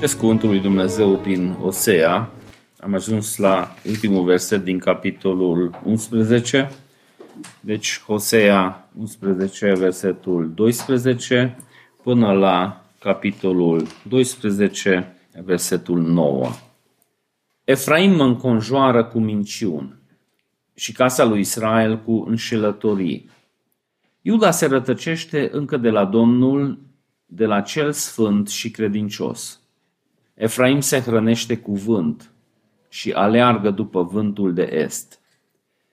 Citesc cuvântul lui Dumnezeu din Osea. Am ajuns la ultimul verset din capitolul 11. Deci Osea 11, versetul 12, până la capitolul 12, versetul 9. Efraim mă înconjoară cu minciuni și casa lui Israel cu înșelătorii. Iuda se rătăcește încă de la Domnul, de la cel sfânt și credincios. Efraim se hrănește cu vânt și aleargă după vântul de est.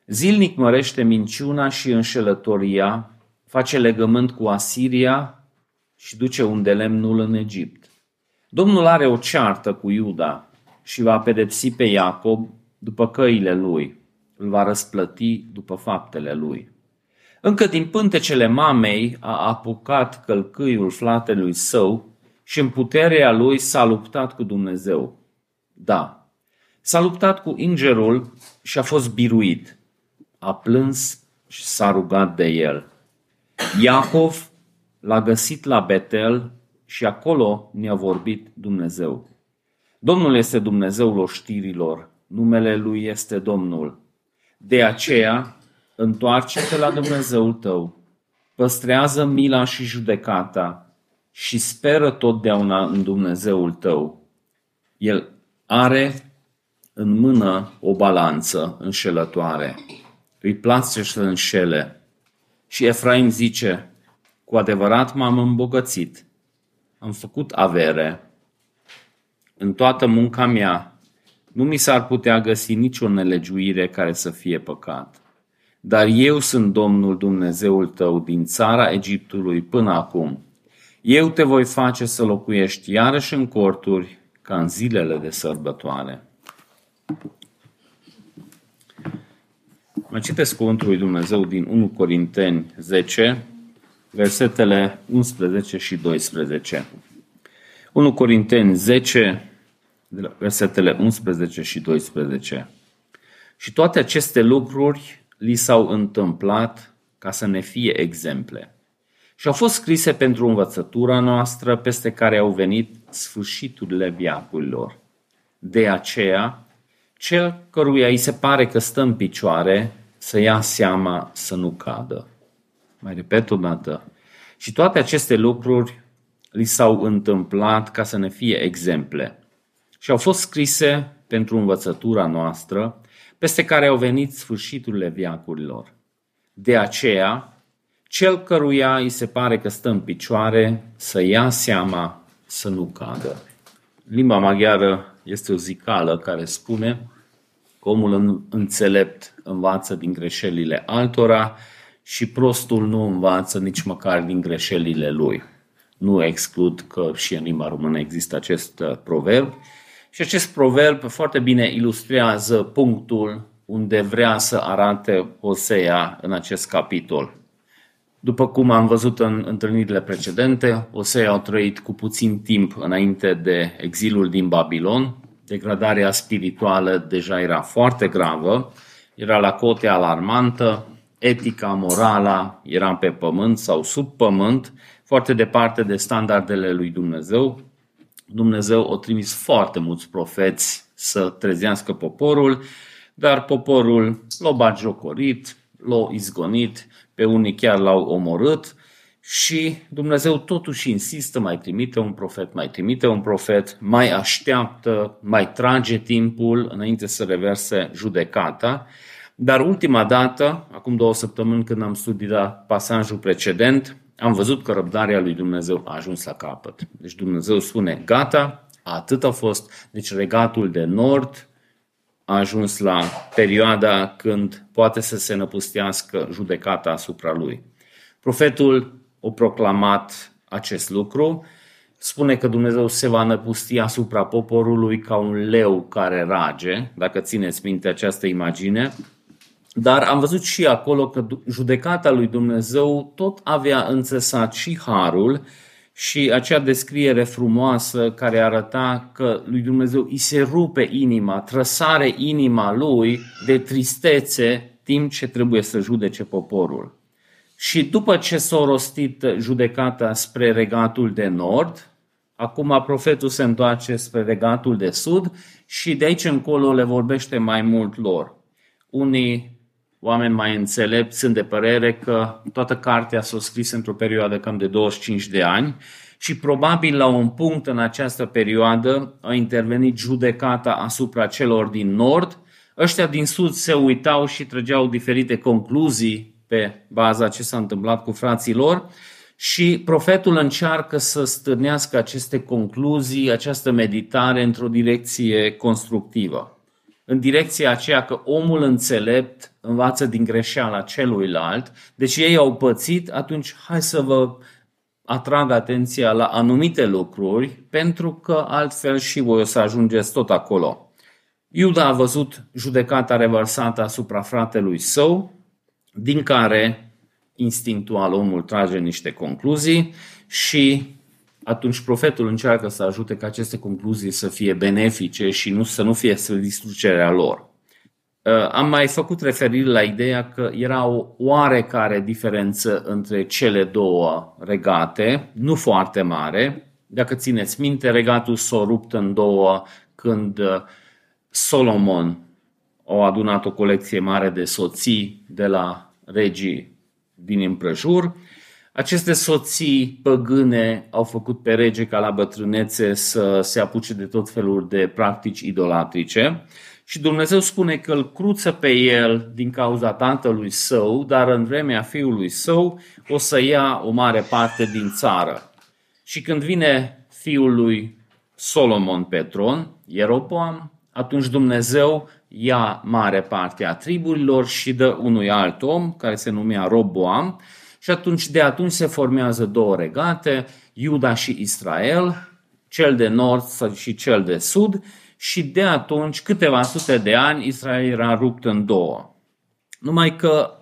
Zilnic mărește minciuna și înșelătoria, face legământ cu Asiria și duce unde lemnul în Egipt. Domnul are o ceartă cu Iuda și va pedepsi pe Iacov după căile lui, îl va răsplăti după faptele lui. Încă din pântecele mamei a apucat călcâiul fratelui său și în puterea lui s-a luptat cu Dumnezeu. Da, s-a luptat cu îngerul și a fost biruit, a plâns și s-a rugat de el. Iacov l-a găsit la Betel și acolo ne-a vorbit Dumnezeu. Domnul este Dumnezeul oștirilor, numele lui este Domnul. De aceea, întoarce-te la Dumnezeul tău, păstrează mila și judecata și speră totdeauna în Dumnezeul tău. El are în mână o balanță înșelătoare, îi place să înșele. Și Efraim zice, cu adevărat m-am îmbogățit, am făcut avere. În toată munca mea nu mi s-ar putea găsi nicio nelegiuire care să fie păcat. Dar eu sunt Domnul Dumnezeul tău din țara Egiptului până acum. Eu te voi face să locuiești iarăși în corturi ca în zilele de sărbătoare. Mă citesc cuvântul lui Dumnezeu din 1 Corinteni 10, versetele 11 și 12. 1 Corinteni 10, versetele 11 și 12. Și toate aceste lucruri li s-au întâmplat ca să ne fie exemple și au fost scrise pentru învățătura noastră peste care au venit sfârșiturile veacurilor. De aceea, cel căruia îi se pare că stă în picioare să ia seama să nu cadă. Mai repet o dată. Și toate aceste lucruri li s-au întâmplat ca să ne fie exemple și au fost scrise pentru învățătura noastră peste care au venit sfârșiturile veacurilor. De aceea, cel căruia îi se pare că stă în picioare să ia seama să nu cadă. Limba maghiară este o zicală care spune că omul înțelept învață din greșelile altora și prostul nu învață nici măcar din greșelile lui. Nu exclud că și în limba română există acest proverb. Și acest proverb foarte bine ilustrează punctul unde vrea să arate Osea în acest capitol. După cum am văzut în întâlnirile precedente, Osea a trăit cu puțin timp înainte de exilul din Babilon. Degradarea spirituală deja era foarte gravă, era la cote alarmantă, etica morală era pe pământ sau sub pământ, foarte departe de standardele lui Dumnezeu. Dumnezeu a trimis foarte mulți profeți să trezească poporul, dar poporul l-a batjocorit, l-a izgonit, pe unii chiar l-au omorât și Dumnezeu totuși insistă, mai trimite un profet, mai așteaptă, mai trage timpul înainte să reverse judecata. Dar ultima dată, acum 2 săptămâni când am studiat pasajul precedent, am văzut că răbdarea lui Dumnezeu a ajuns la capăt. Deci Dumnezeu spune, gata, atât a fost. Deci regatul de nord a ajuns la perioada când poate să se năpustească judecata asupra lui. Profetul a proclamat acest lucru. Spune că Dumnezeu se va năpusti asupra poporului ca un leu care rage, dacă țineți minte această imagine. Dar am văzut și acolo că judecata lui Dumnezeu tot avea înțesat și harul și acea descriere frumoasă care arăta că lui Dumnezeu îi se rupe inima, trăsare inima lui de tristețe timp ce trebuie să judece poporul. Și după ce s-a rostit judecata spre regatul de nord, Acum profetul se întoarce spre regatul de sud și de aici încolo le vorbește mai mult lor. Unii oameni mai înțelepți sunt de părere că toată cartea s-a scris într-o perioadă cam de 25 de ani și probabil la un punct în această perioadă a intervenit judecata asupra celor din nord. Ăștia din sud se uitau și trăgeau diferite concluzii pe baza ce s-a întâmplat cu frații lor. Și profetul încearcă să stârnească aceste concluzii, această meditare într-o direcție constructivă. În direcția aceea că omul înțelept învață din greșeala celuilalt, deci ei au pățit, atunci hai să vă atrag atenția la anumite lucruri, pentru că altfel și voi o să ajungeți tot acolo. Iuda a văzut judecata revărsată asupra fratelui său, din care instinctual omul trage niște concluzii și atunci profetul încearcă să ajute ca aceste concluzii să fie benefice și să nu fie spre distrugerea lor. Am mai făcut referire la ideea că era o oarecare diferență între cele două regate, nu foarte mare. Dacă țineți minte, regatul s-a rupt în două când Solomon a adunat o colecție mare de soții de la regii din împrejur. Aceste soții păgâne au făcut pe rege ca la bătrânețe să se apuce de tot felul de practici idolatrice și Dumnezeu spune că îl cruță pe el din cauza tatălui său, dar în vremea fiului său o să ia o mare parte din țară. Și când vine fiul lui Solomon pe tron, Ieroboam, atunci Dumnezeu ia mare parte a triburilor și dă unui alt om care se numea Roboam și de atunci se formează două regate, Iuda și Israel, cel de nord și cel de sud și de atunci câteva sute de ani Israel era rupt în două. Numai că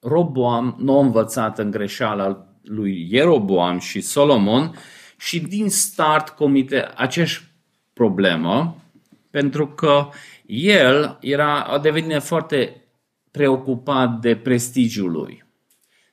Roboam nu a învățat în greșeala lui Ieroboam și Solomon și din start comite aceeași problemă pentru că el a devenit foarte preocupat de prestigiul lui.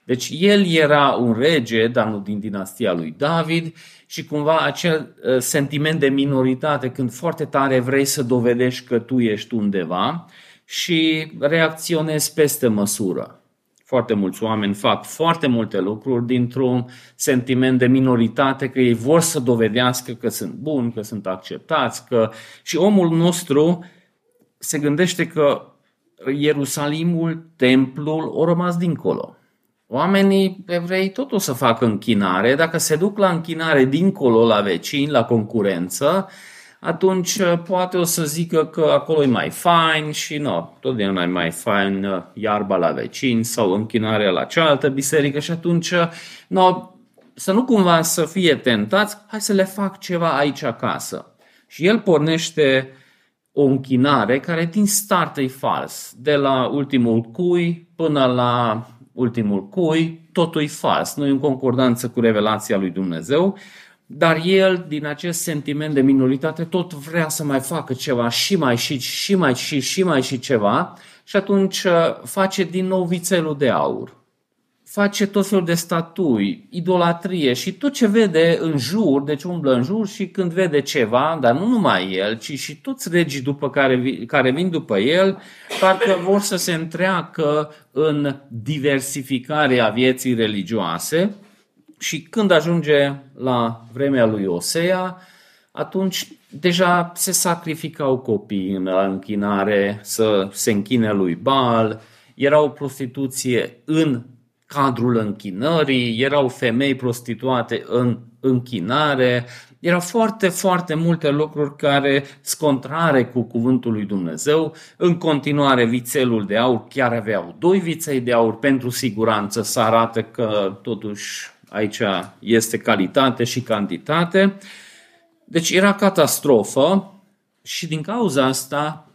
Deci el era un rege, dar nu din dinastia lui David și cumva acel sentiment de minoritate când foarte tare vrei să dovedești că tu ești undeva și reacționezi peste măsură. Foarte mulți oameni fac foarte multe lucruri dintr-un sentiment de minoritate, că ei vor să dovedească că sunt buni, că sunt acceptați, că... Și omul nostru se gândește că Ierusalimul, templul, au rămas dincolo. Oamenii evrei tot o să facă închinare. Dacă se duc la închinare dincolo, la vecini, la concurență, atunci poate o să zică că acolo e mai fain și nu, totdeauna e mai fain iarba la vecini sau închinarea la cealaltă biserică și atunci să nu cumva să fie tentați, hai să le fac ceva aici acasă. Și el pornește o închinare care din start e fals. De la ultimul cui până la ultimul cui, totul e fals. Nu e în concordanță cu revelația lui Dumnezeu, dar el din acest sentiment de minoritate tot vrea să mai facă ceva și mai și ceva și atunci face din nou vițelul de aur. Face tot felul de statui, idolatrie și tot ce vede în jur, deci umblă în jur și când vede ceva, dar nu numai el, ci și toți regii după care vin după el, parcă vor să se întreacă în diversificarea vieții religioase și când ajunge la vremea lui Osea, atunci deja se sacrificau copiii în închinare, să se închine lui Baal, era o prostituție în cadrul închinării, erau femei prostituate în închinare, erau foarte, foarte multe lucruri care sunt contrare cu cuvântul lui Dumnezeu. În continuare, vițelul de aur, chiar aveau 2 viței de aur pentru siguranță, să arate că totuși aici este calitate și cantitate. Deci era catastrofă și din cauza asta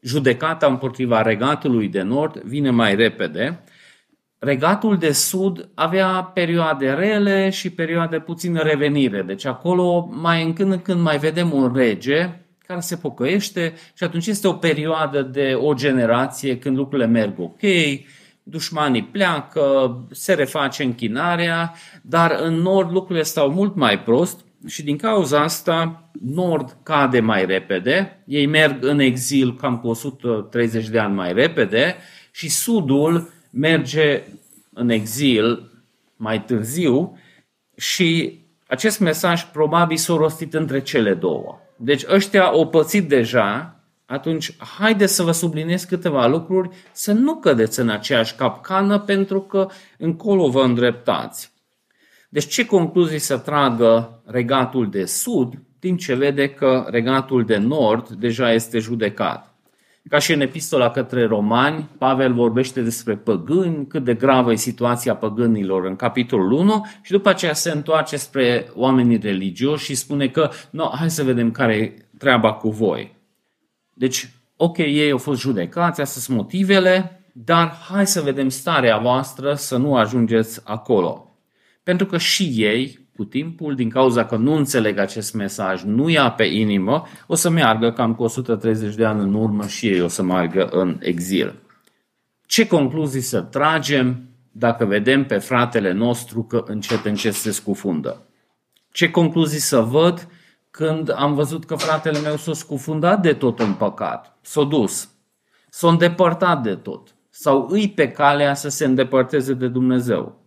judecata împotriva regatului de nord vine mai repede. Regatul de sud avea perioade rele și perioade puțină revenire. Deci acolo mai încât în când mai vedem un rege care se pocăiește și atunci este o perioadă de o generație când lucrurile merg ok, dușmanii pleacă, se reface închinarea, dar în nord lucrurile stau mult mai prost Și din cauza asta nord cade mai repede, ei merg în exil cam cu 130 de ani mai repede și sudul merge în exil mai târziu și acest mesaj probabil s-a rostit între cele două. Deci ăștia au pățit deja, atunci haideți să vă subliniez câteva lucruri, să nu cădeți în aceeași capcană pentru că încolo vă îndreptați. Deci ce concluzii să tragă regatul de sud din ce vede că regatul de nord deja este judecat? Ca și în epistola către romani, Pavel vorbește despre păgâni, cât de gravă e situația păgânilor în capitolul 1 și după aceea se întoarce spre oamenii religioși și spune că no, hai să vedem care e treaba cu voi. Deci, ok, ei au fost judecați, astea sunt motivele, dar hai să vedem starea voastră să nu ajungeți acolo. Pentru că și ei, cu timpul, din cauza că nu înțeleg acest mesaj, nu ia pe inimă, o să meargă cam cu 130 de ani în urmă și ei o să meargă în exil. Ce concluzii să tragem dacă vedem pe fratele nostru că încet, încet se scufundă? Ce concluzii să văd când am văzut că fratele meu s-a scufundat de tot în păcat, s-a dus, s-a îndepărtat de tot sau îi pe calea să se îndepărteze de Dumnezeu?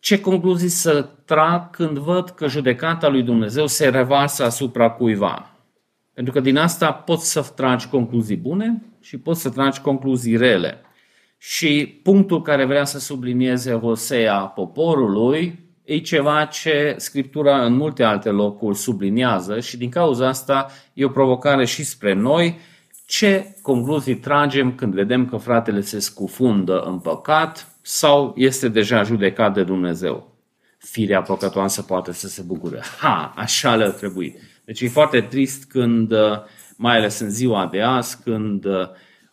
Ce concluzii să trag când văd că judecata lui Dumnezeu se revarsă asupra cuiva? Pentru că din asta poți să tragi concluzii bune și poți să tragi concluzii rele. Și punctul care vrea să sublinieze Osea poporului e ceva ce Scriptura în multe alte locuri subliniază și din cauza asta e o provocare și spre noi. Ce concluzii tragem când vedem că fratele se scufundă în păcat sau este deja judecat de Dumnezeu? Firea păcătoasă poate să se bucure. Așa le-a trebuit. Deci e foarte trist când, mai ales în ziua de azi, când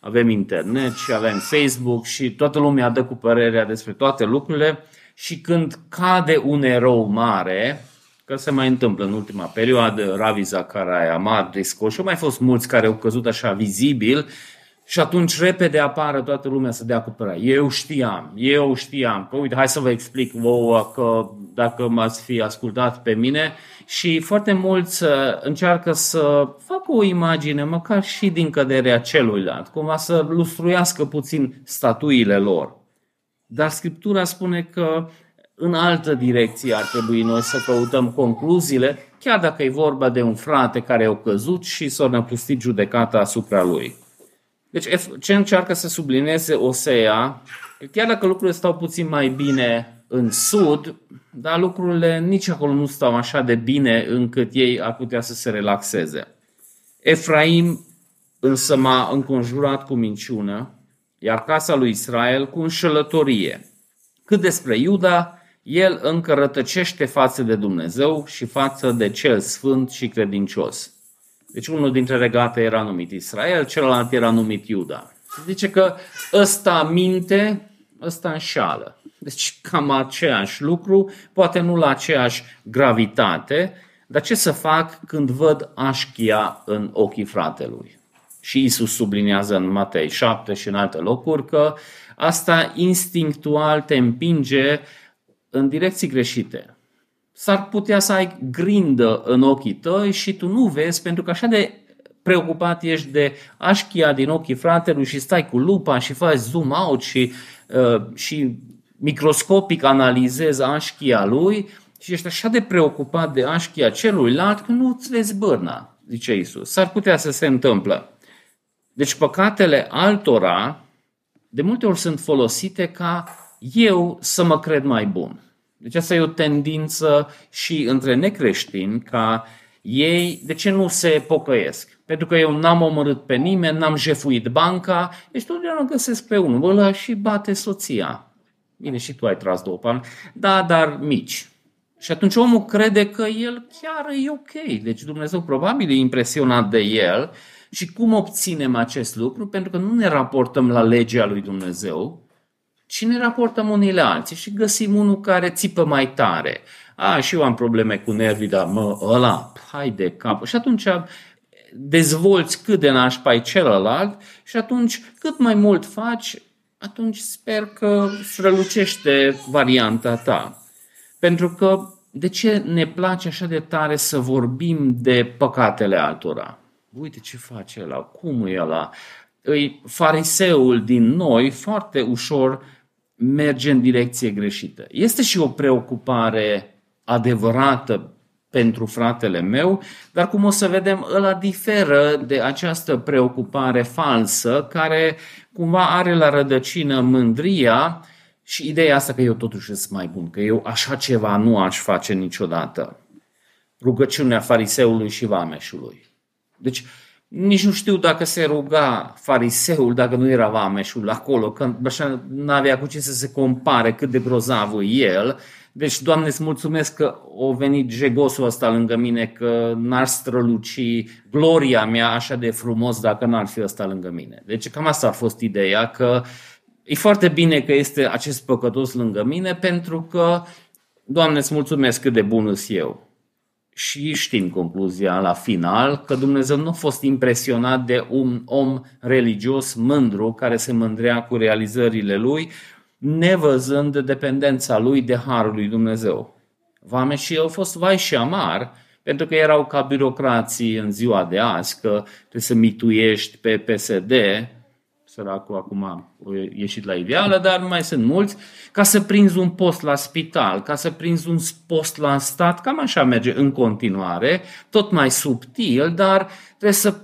avem internet și avem Facebook și toată lumea dă cu părerea despre toate lucrurile și când cade un erou mare, că se mai întâmplă în ultima perioadă, Ravi Zachariah, Mardrisco și au mai fost mulți care au căzut așa vizibil. Și atunci repede apare toată lumea să dea cu părerea. Eu știam. Că, uite, hai să vă explic vouă că dacă m-ați fi ascultat pe mine. Și foarte mulți încearcă să facă o imagine, măcar și din căderea celuilalt, cumva să lustruiască puțin statuile lor. Dar Scriptura spune că în altă direcție ar trebui noi să căutăm concluziile, chiar dacă e vorba de un frate care a căzut și s-a năpustit judecata asupra lui. Deci ce încearcă să sublinieze Osea, chiar dacă lucrurile stau puțin mai bine în sud, dar lucrurile nici acolo nu stau așa de bine încât ei ar putea să se relaxeze. Efraim însă m-a înconjurat cu minciună, iar casa lui Israel cu înșelătorie. Cât despre Iuda, el încă rătăcește față de Dumnezeu și față de cel sfânt și credincios. Deci unul dintre regate era numit Israel, celălalt era numit Iuda. Se zice că ăsta minte, ăsta înșală. Deci cam aceeași lucru, poate nu la aceeași gravitate, dar ce să fac când văd așchia în ochii fratelui? Și Iisus subliniază în Matei 7 și în alte locuri că asta instinctual te împinge în direcții greșite. S-ar putea să ai grindă în ochii tăi și tu nu vezi pentru că așa de preocupat ești de așchia din ochii fratelui și stai cu lupa și faci zoom out și microscopic analizezi așchia lui și ești așa de preocupat de așchia celuilalt că nu-ți vezi bârna, zice Iisus. S-ar putea să se întâmplă. Deci păcatele altora de multe ori sunt folosite ca eu să mă cred mai bun. Deci asta e o tendință și între necreștini ca ei, de ce nu se pocăiesc? Pentru că eu n-am omorât pe nimeni, n-am jefuit banca, deci totdeauna găsesc pe unul ăla și bate soția. Bine, și tu ai tras două palme, da, dar mici. Și atunci omul crede că el chiar e ok, deci Dumnezeu probabil e impresionat de el și cum obținem acest lucru? Pentru că nu ne raportăm la legea lui Dumnezeu, și ne raportăm unii la alții și găsim unul care țipă mai tare. Și eu am probleme cu nervii, dar ăla, hai de cap. Și atunci dezvolți cât de nașpa e celălalt și atunci cât mai mult faci, atunci sper că strălucește varianta ta. Pentru că de ce ne place așa de tare să vorbim de păcatele altora? Uite ce face ăla, cum e ăla? Fariseul din noi foarte ușor merge în direcție greșită. Este și o preocupare adevărată pentru fratele meu, dar cum o să vedem, ăla diferă de această preocupare falsă care cumva are la rădăcină mândria și ideea asta că eu totuși sunt mai bun, că eu așa ceva nu aș face niciodată. Rugăciunea fariseului și vameșului. Deci nici nu știu dacă se ruga fariseul, dacă nu era vameșul acolo, că așa n-avea cu ce să se compare cât de grozav e el. Deci, Doamne, îți mulțumesc că a venit jegosul ăsta lângă mine, că n-ar străluci gloria mea așa de frumos dacă n-ar fi ăsta lângă mine. Deci cam asta a fost ideea, că e foarte bine că este acest păcătos lângă mine pentru că, Doamne, îți mulțumesc cât de bun sunt eu. Și știm concluzia la final, că Dumnezeu nu a fost impresionat de un om religios mândru care se mândrea cu realizările lui, nevăzând dependența lui de harul lui Dumnezeu. Vameșii au fost vai și amar, pentru că erau ca birocrații în ziua de azi, că trebuie să mituiești pe PSD, săracul acum a ieșit la iveală, dar mai sunt mulți, ca să prinzi un post la spital, ca să prinzi un post la stat, cam așa merge în continuare, tot mai subtil, dar trebuie să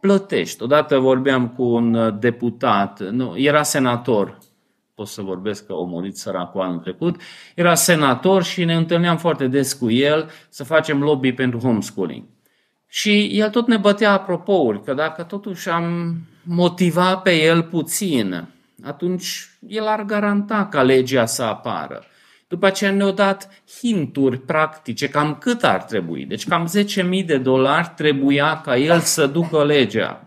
plătești. Odată vorbeam cu un deputat, nu, era senator, pot să vorbesc că a murit săracul anul trecut, era senator și ne întâlneam foarte des cu el să facem lobby pentru homeschooling. Și el tot ne bătea apropouri, că dacă totuși am motivat pe el puțin, atunci el ar garanta ca legea să apară. După aceea ne-au dat hinturi practice, cam cât ar trebui. Deci cam $10.000 trebuia ca el să ducă legea.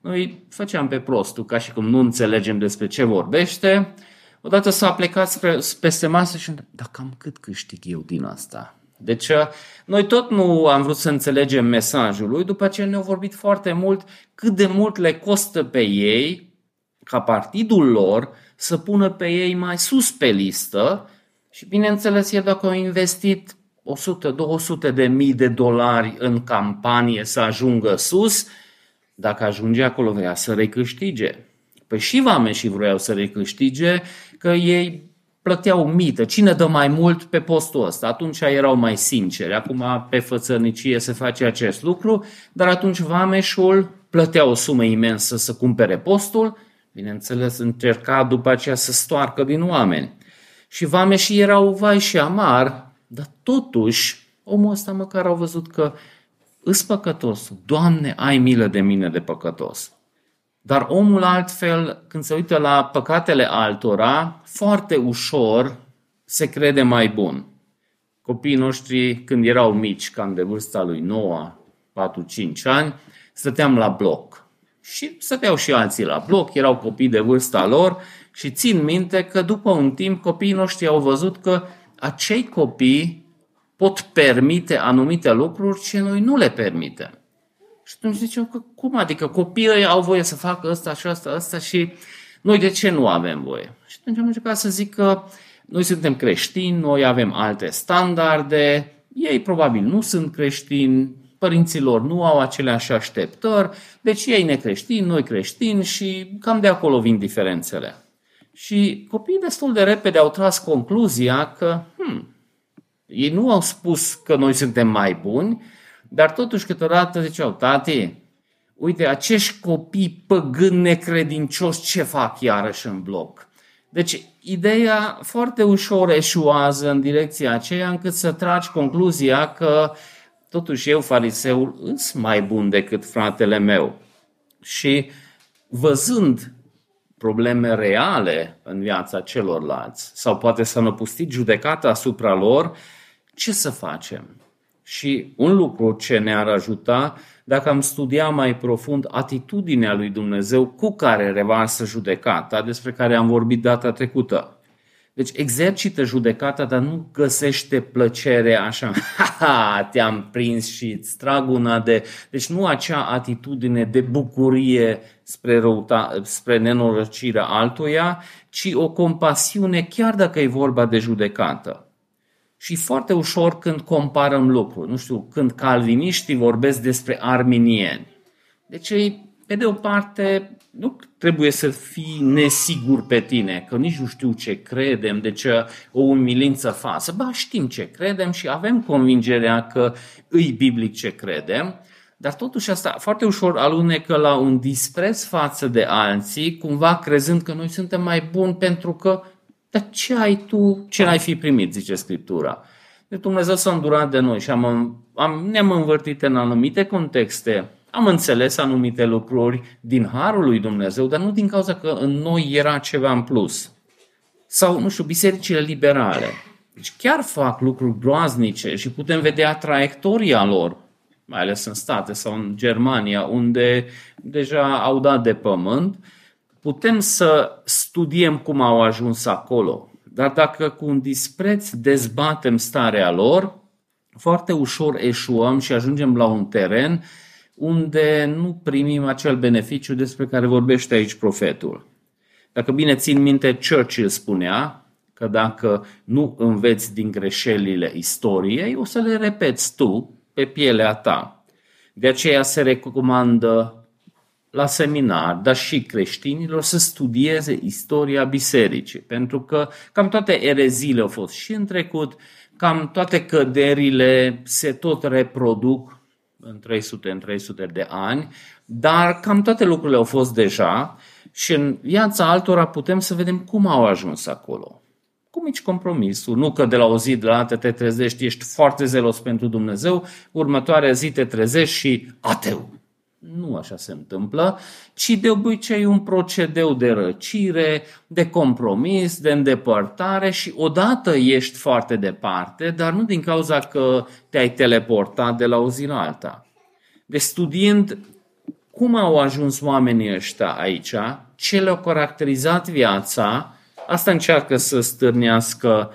Noi făceam pe prostul, ca și cum nu înțelegem despre ce vorbește. Odată s-a plecat peste masă și întreb, dar cam cât câștig eu din asta? Deci noi tot nu am vrut să înțelegem mesajul lui, după aceea ne-au vorbit foarte mult cât de mult le costă pe ei, ca partidul lor, să pună pe ei mai sus pe listă și bineînțeles el dacă au investit $100-200.000 în campanie să ajungă sus, dacă ajunge acolo vrea să recâștige. Păi și vameșii vreau să recâștige că ei plăteau mită. Cine dă mai mult pe postul ăsta? Atunci erau mai sinceri. Acum pe fățărnicie se face acest lucru, dar atunci vameșul plătea o sumă imensă să cumpere postul, bineînțeles încerca după aceea să stoarcă din oameni. Și vameșii erau vai și amar, dar totuși omul ăsta măcar au văzut că îs păcătos, Doamne, ai milă de mine de păcătos. Dar omul altfel, când se uită la păcatele altora, foarte ușor se crede mai bun. Copiii noștri, când erau mici, cam de vârsta lui Noa, 4-5 ani, stăteam la bloc. Și stăteau și alții la bloc, erau copii de vârsta lor și țin minte că după un timp copiii noștri au văzut că acei copii pot permite anumite lucruri ce noi nu le permitem. Și atunci ziceam că cum adică copiii au voie să facă ăsta și ăsta, ăsta și noi de ce nu avem voie? Și atunci am încercat să zic că noi suntem creștini, noi avem alte standarde, ei probabil nu sunt creștini, părinții lor nu au aceleași așteptări, deci ei necreștini, noi creștini și cam de acolo vin diferențele. Și copiii destul de repede au tras concluzia că ei nu au spus că noi suntem mai buni, dar totuși câteodată ziceau, tati, uite, acești copii păgâni necredincioși ce fac iarăși în bloc? Deci ideea foarte ușor eșuează în direcția aceea încât să tragi concluzia că totuși eu, fariseul, îs mai bun decât fratele meu. Și văzând probleme reale în viața celorlalți sau poate să năpustit judecata asupra lor, ce să facem? Și un lucru ce ne-ar ajuta dacă am studia mai profund atitudinea lui Dumnezeu cu care revarsă judecata, despre care am vorbit data trecută. Deci exercită judecata, dar nu găsește plăcere așa, te-am prins și îți trag una de... Deci nu acea atitudine de bucurie spre nenorocirea altuia, ci o compasiune chiar dacă e vorba de judecată. Și foarte ușor când comparăm lucruri, nu știu, când calviniștii vorbesc despre arminieni. Deci, pe de o parte, nu trebuie să fii nesigur pe tine, că nici nu știu ce credem, deci o umilință falsă. Ba, știm ce credem și avem convingerea că îi biblic ce credem, dar totuși asta foarte ușor alunecă la un dispreț față de alții, cumva crezând că noi suntem mai buni pentru că dar ce ai tu, ce n-ai fi primit, zice Scriptura. Deci Dumnezeu s-a îndurat de noi și ne-am învârtit în anumite contexte, am înțeles anumite lucruri din harul lui Dumnezeu, dar nu din cauza că în noi era ceva în plus. Sau, nu știu, bisericile liberale. Deci chiar fac lucruri groaznice și putem vedea traiectoria lor, mai ales în state sau în Germania, unde deja au dat de pământ. Putem să studiem cum au ajuns acolo, dar dacă cu un dispreț dezbatem starea lor, foarte ușor eșuăm și ajungem la un teren unde nu primim acel beneficiu despre care vorbește aici profetul. Dacă bine țin minte, Churchill spunea că dacă nu înveți din greșelile istoriei, o să le repeți tu pe pielea ta. De aceea se recomandă la seminar, dar și creștinilor să studieze istoria bisericii, pentru că cam toate ereziile au fost și în trecut, cam toate căderile se tot reproduc în 300 de ani, dar cam toate lucrurile au fost deja și în viața altora putem să vedem cum au ajuns acolo. Cu mici compromisuri, nu că de la o zi de la altă te trezești, ești foarte zelos pentru Dumnezeu, următoarea zi te trezești și ateu. Nu așa se întâmplă, ci de obicei un procedeu de răcire, de compromis, de îndepărtare și odată ești foarte departe, dar nu din cauza că te-ai teleportat de la o zi la alta. Deci studiind cum au ajuns oamenii ăștia aici, ce le-au caracterizat viața, asta încearcă să stârnească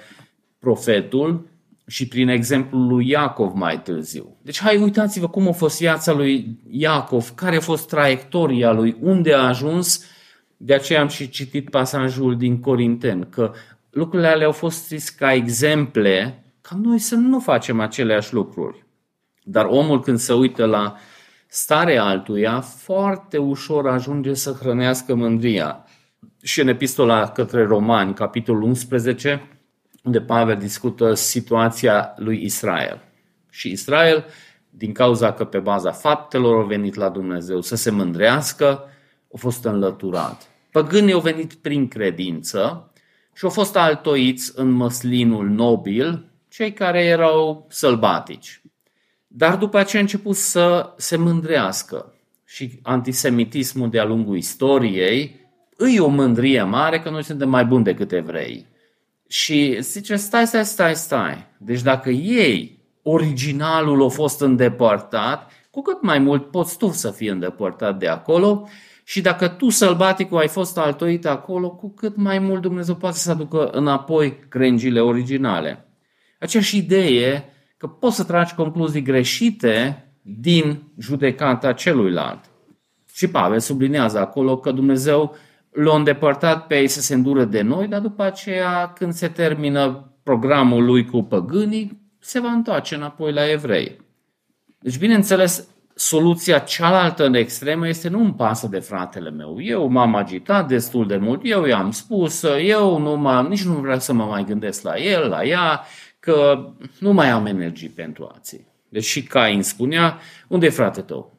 profetul, și prin exemplul lui Iacov mai târziu. Deci hai, uitați-vă cum a fost viața lui Iacov, care a fost traiectoria lui, unde a ajuns. De aceea am și citit pasajul din Corinteni, că lucrurile alea au fost scrise ca exemple, ca noi să nu facem aceleași lucruri. Dar omul când se uită la starea altuia, foarte ușor ajunge să hrănească mândria. Și în epistola către Romani, capitolul 11, unde Pavel discută situația lui Israel. Și Israel, din cauza că pe baza faptelor a venit la Dumnezeu să se mândrească, a fost înlăturat. Păgânii au venit prin credință și au fost altoiți în măslinul nobil, cei care erau sălbatici. Dar după aceea a început să se mândrească și antisemitismul de-a lungul istoriei îi o mândrie mare că noi suntem mai buni decât evreii. Și zice, stai. Deci dacă ei, originalul, a fost îndepărtat, cu cât mai mult poți tu să fii îndepărtat de acolo și dacă tu, sălbaticul, ai fost altoit acolo, cu cât mai mult Dumnezeu poate să aducă înapoi crengile originale. Aceeași idee că poți să tragi concluzii greșite din judecata celuilalt. Și Pavel sublinează acolo că Dumnezeu l-a îndepărtat pe ei să se îndure de noi, dar după aceea, când se termină programul lui cu păgânii, se va întoarce înapoi la evrei. Deci, bineînțeles, soluția cealaltă în extremă este nu-mi pasă de fratele meu. Eu m-am agitat destul de mult, eu i-am spus, nici nu vreau să mă mai gândesc la el, la ea, că nu mai am energie pentru alții. Deci și Cain spunea, unde e frate tău?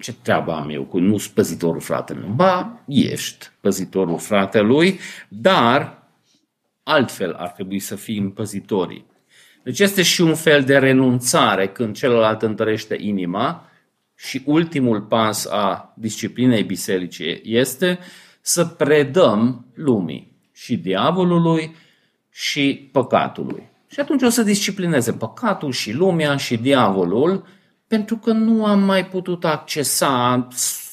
Ce treabă am eu cu nu-s păzitorul fratelui? Ba, ești păzitorul fratelui, dar altfel ar trebui să fim păzitorii. Deci este și un fel de renunțare când celălalt întărește inima și ultimul pas a disciplinei bisericii este să predăm lumii și diavolului și păcatului. Și atunci o să disciplineze păcatul și lumea și diavolul, pentru că nu am mai putut accesa,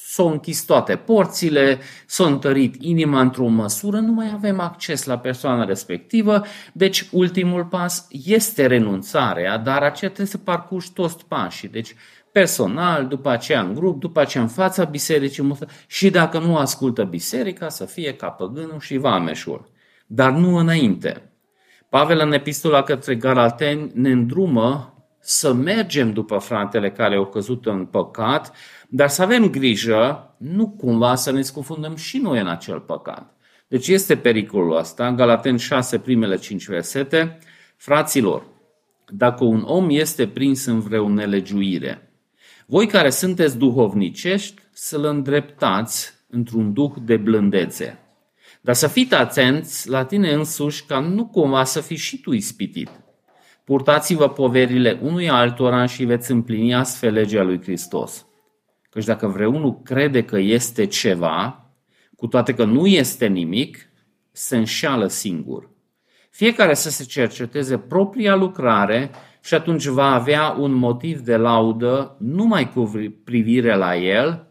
s-au închis toate porțile, s-a întărit inima într-o măsură, nu mai avem acces la persoana respectivă, deci ultimul pas este renunțarea, dar aceea trebuie să parcurgi toți pașii, deci personal, după aceea în grup, după aceea în fața bisericii și dacă nu ascultă biserica să fie ca păgânul și vameșul, dar nu înainte. Pavel în epistola către Galateni ne îndrumă să mergem după fratele care au căzut în păcat, dar să avem grijă nu cumva să ne scufundăm și noi în acel păcat. Deci este pericolul ăsta. Galateni 6, primele 5 versete. Fraților, dacă un om este prins în vreo nelegiuire, voi care sunteți duhovnicești să-l îndreptați într-un duh de blândețe. Dar să fiți atenți la tine însuși ca nu cumva să fii și tu ispitit. Purtați-vă poverile unui altora și veți împlini astfel legea lui Hristos. Căci dacă vreunul crede că este ceva, cu toate că nu este nimic, se înșală singur. Fiecare să se cerceteze propria lucrare și atunci va avea un motiv de laudă numai cu privire la el,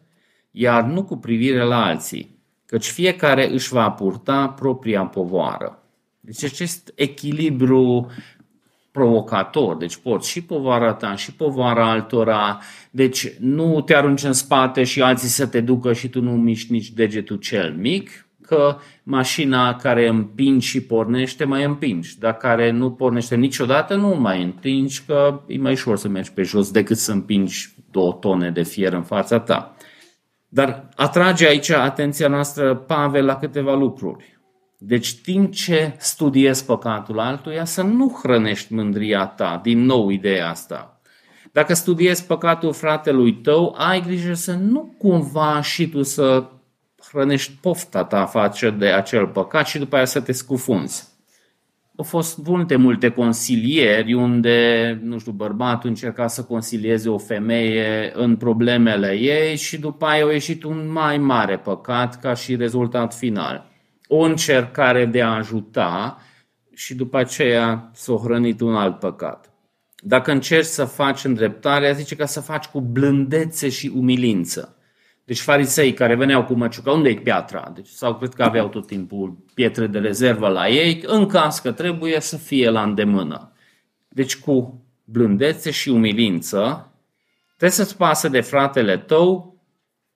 iar nu cu privire la alții, căci fiecare își va purta propria povară. Deci acest echilibru provocator, deci porți și povara ta și povara altora, deci nu te arunci în spate și alții să te ducă și tu nu miști nici degetul cel mic, că mașina care împingi și pornește mai împingi, dar care nu pornește niciodată nu mai împingi, că e mai ușor să mergi pe jos decât să împingi 2 tone de fier în fața ta. Dar atrage aici atenția noastră Pavel la câteva lucruri. Deci timp ce studiezi păcatul altuia, să nu hrănești mândria ta, din nou ideea asta. Dacă studiezi păcatul fratelui tău, ai grijă să nu cumva și tu să hrănești pofta ta față de acel păcat și după aia să te scufunzi. Au fost multe consilieri unde, bărbatul încerca să consilieze o femeie în problemele ei și după aia a ieșit un mai mare păcat ca și rezultat final. O încercare de a ajuta și după aceea s-a hrănit un alt păcat. Dacă încerci să faci îndreptarea, zice că să faci cu blândețe și umilință. Deci farisei care veneau cu măciuca, unde-i piatra? Deci, sau cred că aveau tot timpul pietre de rezervă la ei, în caz că trebuie să fie la îndemână. Deci cu blândețe și umilință, trebuie să-ți pasă de fratele tău,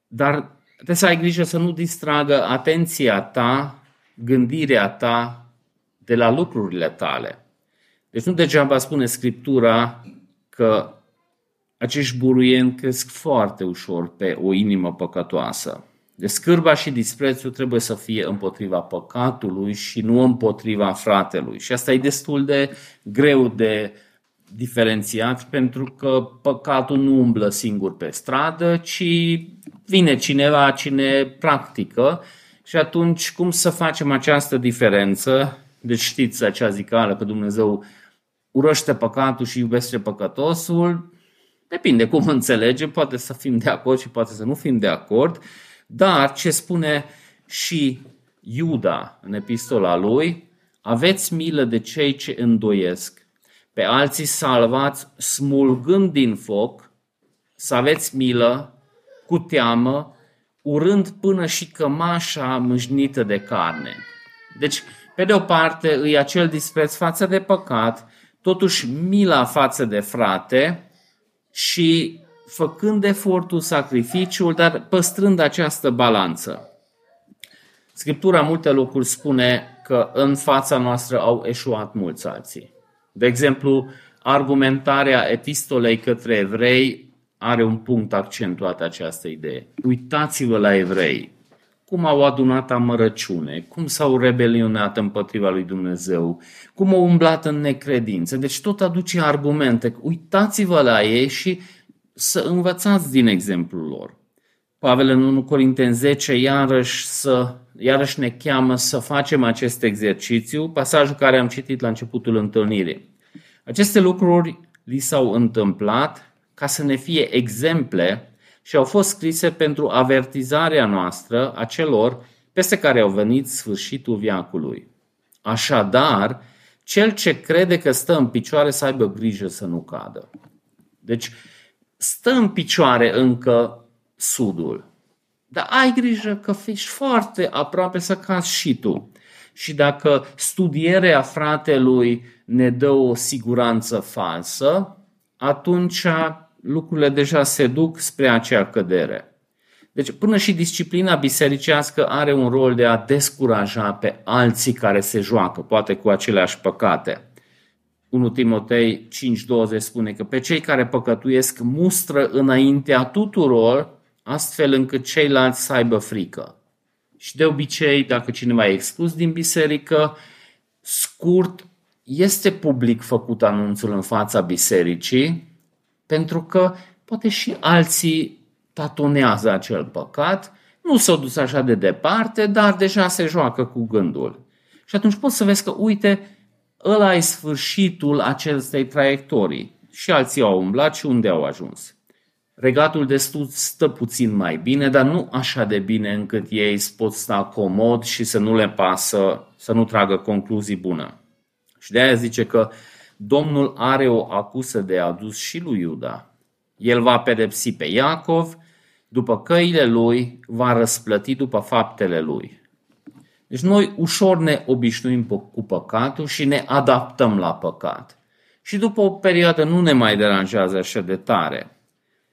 dar trebuie să ai grijă să nu distragă atenția ta, gândirea ta de la lucrurile tale. Deci nu degeaba spune Scriptura că acești buruieni cresc foarte ușor pe o inimă păcătoasă. Deci scârba și disprețul trebuie să fie împotriva păcatului și nu împotriva fratelui. Și asta e destul de greu de diferențiat, pentru că păcatul nu umblă singur pe stradă, ci vine cineva cine practică. Și atunci cum să facem această diferență? Deci știți acea zicală că Dumnezeu urăște păcatul și iubește păcătosul. Depinde cum înțelegem, poate să fim de acord și poate să nu fim de acord, dar ce spune și Iuda în epistola lui, aveți milă de cei ce îndoiesc, pe alții salvați smulgând din foc, să aveți milă cu teamă, urând până și cămașa mâșnită de carne. Deci, pe de o parte, îi acel dispreț față de păcat, totuși mila față de frate, și făcând efortul, sacrificiul, dar păstrând această balanță. Scriptura în multe locuri spune că în fața noastră au eșuat mulți alții. De exemplu, argumentarea epistolei către evrei are un punct accentuat această idee. Uitați-vă la evrei, cum au adunat amărăciune, cum s-au rebelionat împotriva lui Dumnezeu, cum au umblat în necredință. Deci tot aduce argumente. Uitați-vă la ei și să învățați din exemplul lor. Pavel în 1 Corinteni 10 iarăși ne cheamă să facem acest exercițiu, pasajul care am citit la începutul întâlnirii. Aceste lucruri li s-au întâmplat ca să ne fie exemple și au fost scrise pentru avertizarea noastră a celor peste care au venit sfârșitul veacului. Așadar, cel ce crede că stă în picioare să aibă grijă să nu cadă. Deci, stă în picioare încă sudul, dar ai grijă că ești foarte aproape să cazi și tu. Și dacă studierea fratelui ne dă o siguranță falsă, atunci lucrurile deja se duc spre acea cădere. Deci până și disciplina bisericească are un rol de a descuraja pe alții care se joacă, poate cu aceleași păcate. 1 Timotei 5:20 spune că pe cei care păcătuiesc mustră înaintea tuturor, astfel încât ceilalți să aibă frică. Și de obicei, dacă cineva e exclus din biserică, scurt, este public făcut anunțul în fața bisericii, pentru că poate și alții tatonează acel păcat, nu s-au dus așa de departe, dar deja se joacă cu gândul. Și atunci poți să vezi că, uite, ăla e sfârșitul acestei traiectorii. Și alții au umblat și unde au ajuns. Regatul de Sud stă puțin mai bine, dar nu așa de bine încât ei pot sta comod și să nu le pasă, să nu tragă concluzii bune. Și de aia zice că Domnul are o acuză de adus și lui Iuda. El va pedepsi pe Iacov după căile lui, va răsplăti după faptele lui. Deci noi ușor ne obișnuim cu păcatul și ne adaptăm la păcat. Și după o perioadă nu ne mai deranjează așa de tare.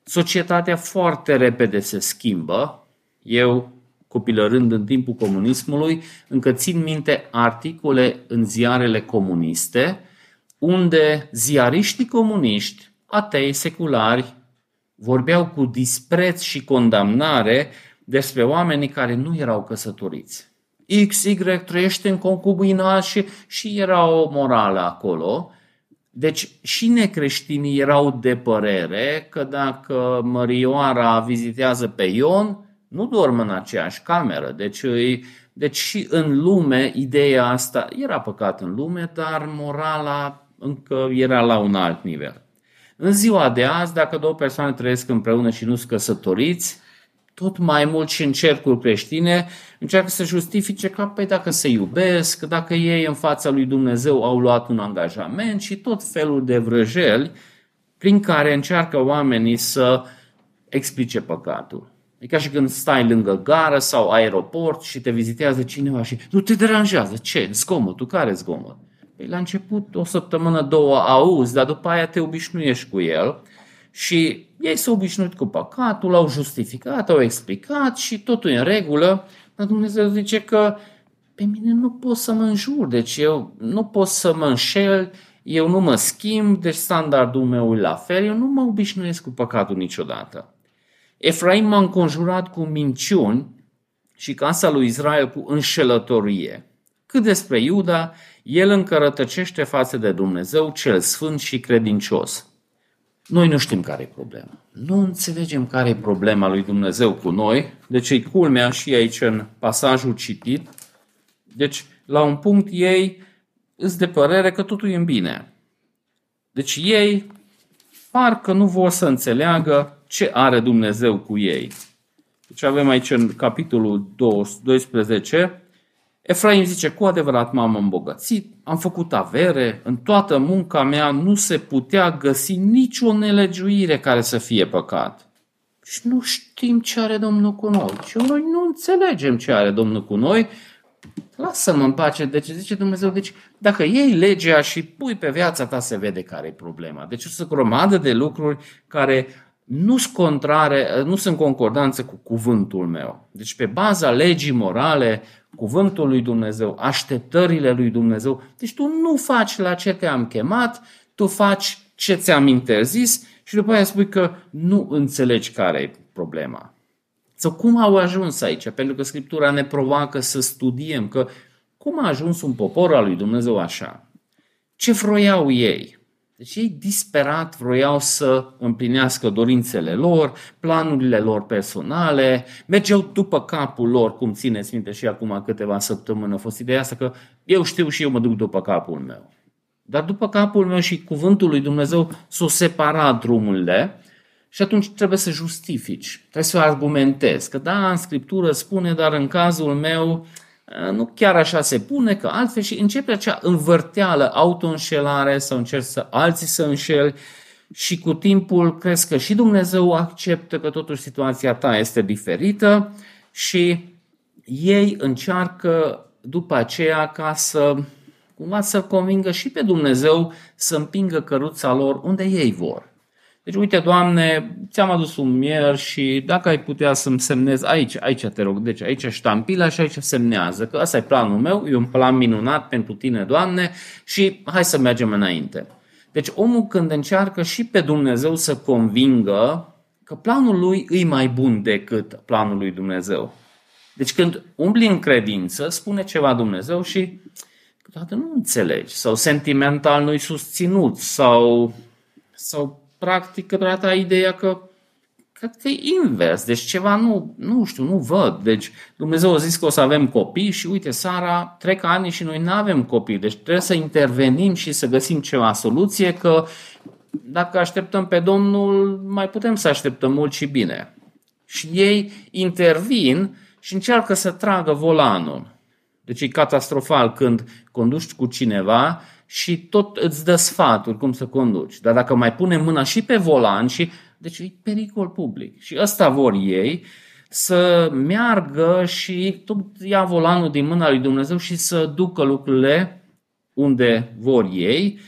Societatea foarte repede se schimbă. Eu, copilărând în timpul comunismului, încă țin minte articole în ziarele comuniste, unde ziariștii comuniști, atei, seculari, vorbeau cu dispreț și condamnare despre oamenii care nu erau căsătoriți. X, Y trăiește în concubinaj și era o morală acolo. Deci și necreștinii erau de părere că dacă Mărioara vizitează pe Ion, nu dorm în aceeași cameră. Deci și în lume ideea asta era păcat în lume, dar morala încă era la un alt nivel. În ziua de azi, dacă două persoane trăiesc împreună și nu sunt căsătoriți, tot mai mult și în cercuri creștine încearcă să justifice că păi, dacă se iubesc, dacă ei în fața lui Dumnezeu au luat un angajament și tot felul de vrăjeli prin care încearcă oamenii să explice păcatul. E ca și când stai lângă gară sau aeroport și te vizitează cineva și nu te deranjează. Ce? Zgomotul? Care zgomot? Păi, la început o săptămână, două auzi, dar după aia te obișnuiești cu el. Și ei s-au obișnuit cu păcatul, l-au justificat, au explicat și totul e în regulă. Dar Dumnezeu zice că pe mine nu pot să mă înjur, deci eu nu pot să mă înșel, eu nu mă schimb, deci standardul meu e la fel, eu nu mă obișnuiesc cu păcatul niciodată. Efraim m-a înconjurat cu minciuni și casa lui Israel cu înșelătorie. Cât despre Iuda, el încă rătăcește față de Dumnezeu cel sfânt și credincios. Noi nu știm care e problema. Nu înțelegem care e problema lui Dumnezeu cu noi. Deci e culmea și aici în pasajul citit. Deci la un punct ei îți de părere că totul e în bine. Deci ei parcă nu vor să înțeleagă ce are Dumnezeu cu ei. Deci avem aici în capitolul 12. Efraim zice, cu adevărat m-am îmbogățit, am făcut avere, în toată munca mea nu se putea găsi nicio nelegiuire care să fie păcat. Și nu știm ce are Domnul cu noi, și noi nu înțelegem ce are Domnul cu noi, lasă-mă în pace. Deci zice Dumnezeu, deci, dacă iei legea și pui pe viața ta se vede care e problema. Deci sunt o grămadă de lucruri care nu sunt în concordanță cu cuvântul meu. Deci pe baza legii morale, cuvântul lui Dumnezeu, așteptările lui Dumnezeu, deci tu nu faci la ce te-am chemat, tu faci ce ți-am interzis și după aia spui că nu înțelegi care e problema. Sau cum au ajuns aici? Pentru că Scriptura ne provoacă să studiem că cum a ajuns un popor al lui Dumnezeu așa? Ce vroiau ei? Deci ei disperat vroiau să împlinească dorințele lor, planurile lor personale, mergeau după capul lor, cum țineți minte și acum câteva săptămâni a fost ideea asta că eu știu și eu mă duc după capul meu. Dar după capul meu și cuvântul lui Dumnezeu s-o separa drumurile și atunci trebuie să justifici, trebuie să argumentezi. Că da, în Scriptură spune, dar în cazul meu nu chiar așa se pune, că altfel și începe acea învârteală, autoînșelare sau încerci să alții să înșeli și cu timpul crezi că și Dumnezeu acceptă că totuși situația ta este diferită și ei încearcă după aceea ca să cumva să-L convingă și pe Dumnezeu să împingă căruța lor unde ei vor. Deci, uite, Doamne, ți-am adus un mier și dacă ai putea să-mi semnezi aici te rog, deci aici ștampila și aici semnează, că ăsta e planul meu, e un plan minunat pentru tine, Doamne, și hai să mergem înainte. Deci omul când încearcă și pe Dumnezeu să convingă că planul lui e mai bun decât planul lui Dumnezeu. Deci când umbli în credință, spune ceva Dumnezeu și câteodată nu înțelegi, sau sentimental nu-i susținut, sau practic câteodată ai ideea că cred că e invers, deci ceva nu văd. Deci Dumnezeu a zis că o să avem copii și uite, Sara, trec ani și noi nu avem copii. Deci trebuie să intervenim și să găsim ceva soluție, că dacă așteptăm pe Domnul, mai putem să așteptăm mult și bine. Și ei intervin și încearcă să tragă volanul. Deci e catastrofal când conduci cu cineva și tot îți dă sfaturi cum să conduci. Dar dacă mai pune mâna și pe volan și... Deci e pericol public. Și ăsta vor ei, să meargă și tot ia volanul din mâna lui Dumnezeu și să ducă lucrurile unde vor ei.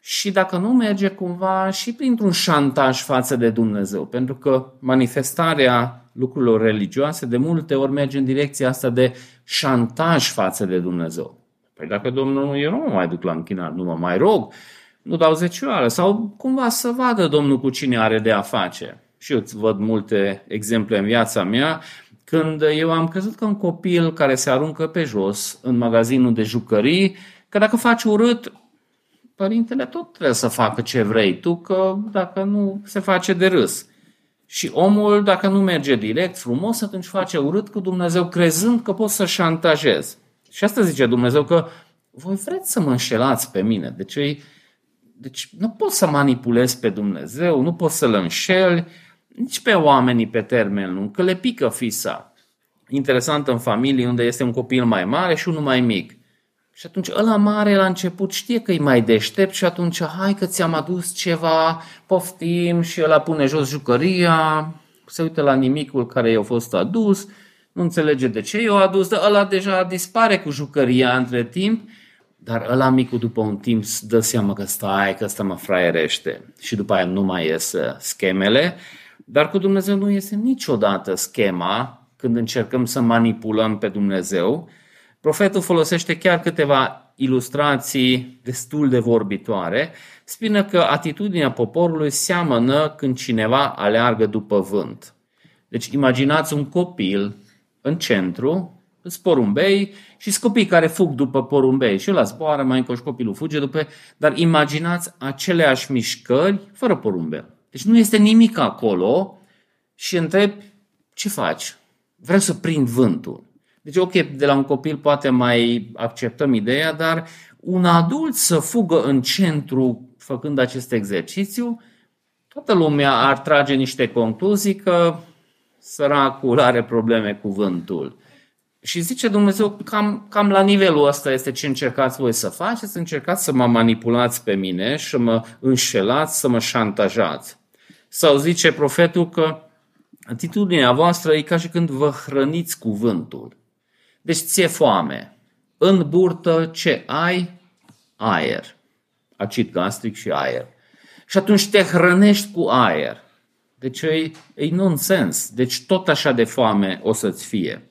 Și dacă nu merge cumva, și printr-un șantaj față de Dumnezeu. Pentru că manifestarea lucrurilor religioase de multe ori merge în direcția asta de șantaj față de Dumnezeu. Păi dacă Domnul, eu nu mă mai duc la închinare, nu mă mai rog, nu dau zecioară, sau cumva să vadă Domnul cu cine are de a face. Și eu îți văd multe exemple în viața mea când eu am crezut că un copil care se aruncă pe jos în magazinul de jucării, că dacă faci urât, părintele tot trebuie să facă ce vrei tu, că dacă nu se face de râs. Și omul, dacă nu merge direct frumos, atunci face urât cu Dumnezeu, crezând că poți să șantajezi. Și asta zice Dumnezeu, că voi vreți să mă înșelați pe mine. Deci nu poți să manipulezi pe Dumnezeu, nu poți să-L înșeli, nici pe oamenii pe termen lung, că le pică fisa. Interesant în familie unde este un copil mai mare și unul mai mic. Și atunci ăla mare la început știe că e mai deștept și atunci hai că ți-am adus ceva, poftim, și ăla pune jos jucăria, se uită la nimicul care i-a fost adus, nu înțelege de ce i-a adus, dar ăla deja dispare cu jucăria între timp. Dar ăla micul după un timp dă seama că stai, că ăsta mă fraierește. Și după aia nu mai ies schemele. Dar cu Dumnezeu nu iese niciodată schema când încercăm să manipulăm pe Dumnezeu. Profetul folosește chiar câteva ilustrații destul de vorbitoare. Spune că atitudinea poporului seamănă când cineva aleargă după vânt. Deci imaginați un copil în centru, îți porumbei și copii care fug după porumbei și ăla zboară, mai încoși copilul fuge după, dar imaginați aceleași mișcări fără porumbel. Deci nu este nimic acolo și întrebi ce faci? Vreau să prind vântul. Deci ok, de la un copil poate mai acceptăm ideea, dar un adult să fugă în centru făcând acest exercițiu, toată lumea ar trage niște concluzii că săracul are probleme cu vântul. Și zice Dumnezeu, cam la nivelul ăsta este ce încercați voi să faceți, să încercați să mă manipulați pe mine și mă înșelați, să mă șantajați. Sau zice profetul că atitudinea voastră e ca și când vă hrăniți cuvântul. Deci ți-e foame. În burtă ce ai? Aer. Acid gastric și aer. Și atunci te hrănești cu aer. Deci e nonsens. Deci tot așa de foame o să-ți fie.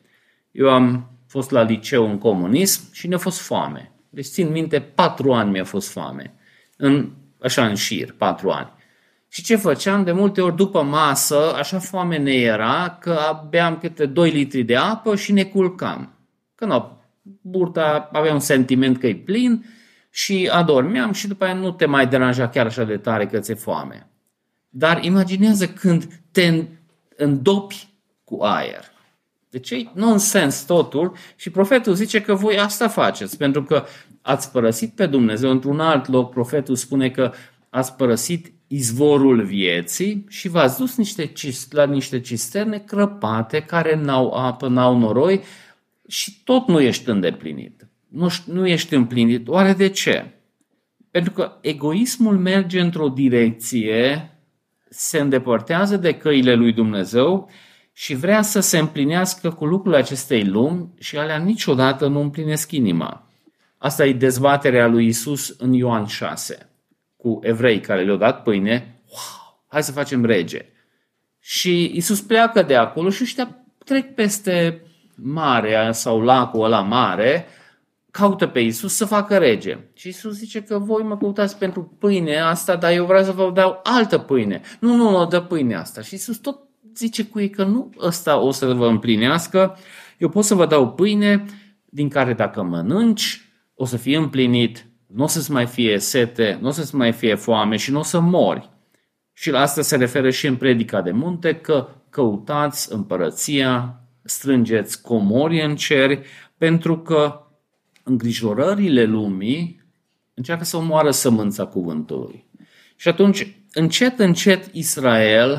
Eu am fost la liceu în comunism și ne-a fost foame. Deci țin minte, 4 ani mi-a fost foame. În șir, 4 ani. Și ce făceam? De multe ori după masă, așa foame ne era că beam câte 2 litri de apă și ne culcam. Că nu, burta avea un sentiment că e plin și adormeam și după aia nu te mai deranja chiar așa de tare că ți-e foame. Dar imaginează când te îndopi cu aer. Deci e nonsens totul și profetul zice că voi asta faceți, pentru că ați părăsit pe Dumnezeu. Într-un alt loc profetul spune că ați părăsit izvorul vieții și v-ați dus la niște cisterne crăpate care n-au apă, n-au noroi și tot nu ești îndeplinit. Nu ești împlinit. Oare de ce? Pentru că egoismul merge într-o direcție, se îndepărtează de căile lui Dumnezeu și vrea să se împlinească cu lucrurile acestei lumi și alea niciodată nu împlinesc inima. Asta e dezbaterea lui Iisus în Ioan 6 cu evrei care le-au dat pâine. Wow, hai să facem rege. Și Iisus pleacă de acolo și ăștia trec peste marea sau lacul ăla mare, caută pe Iisus să facă rege. Și Iisus zice că voi mă căutați pentru pâine asta, dar eu vreau să vă dau altă pâine. Nu, dă pâine asta. Și Iisus tot zice cu ei că nu ăsta o să vă împlinească. Eu pot să vă dau pâine din care dacă mănânci o să fii împlinit, nu o să-ți mai fie sete, nu o să-ți mai fie foame și nu o să mori. Și la asta se referă și în Predica de Munte, că căutați împărăția, strângeți comori în cer, pentru că îngrijorările lumii încearcă să omoară sămânța cuvântului. Și atunci, încet, încet, Israel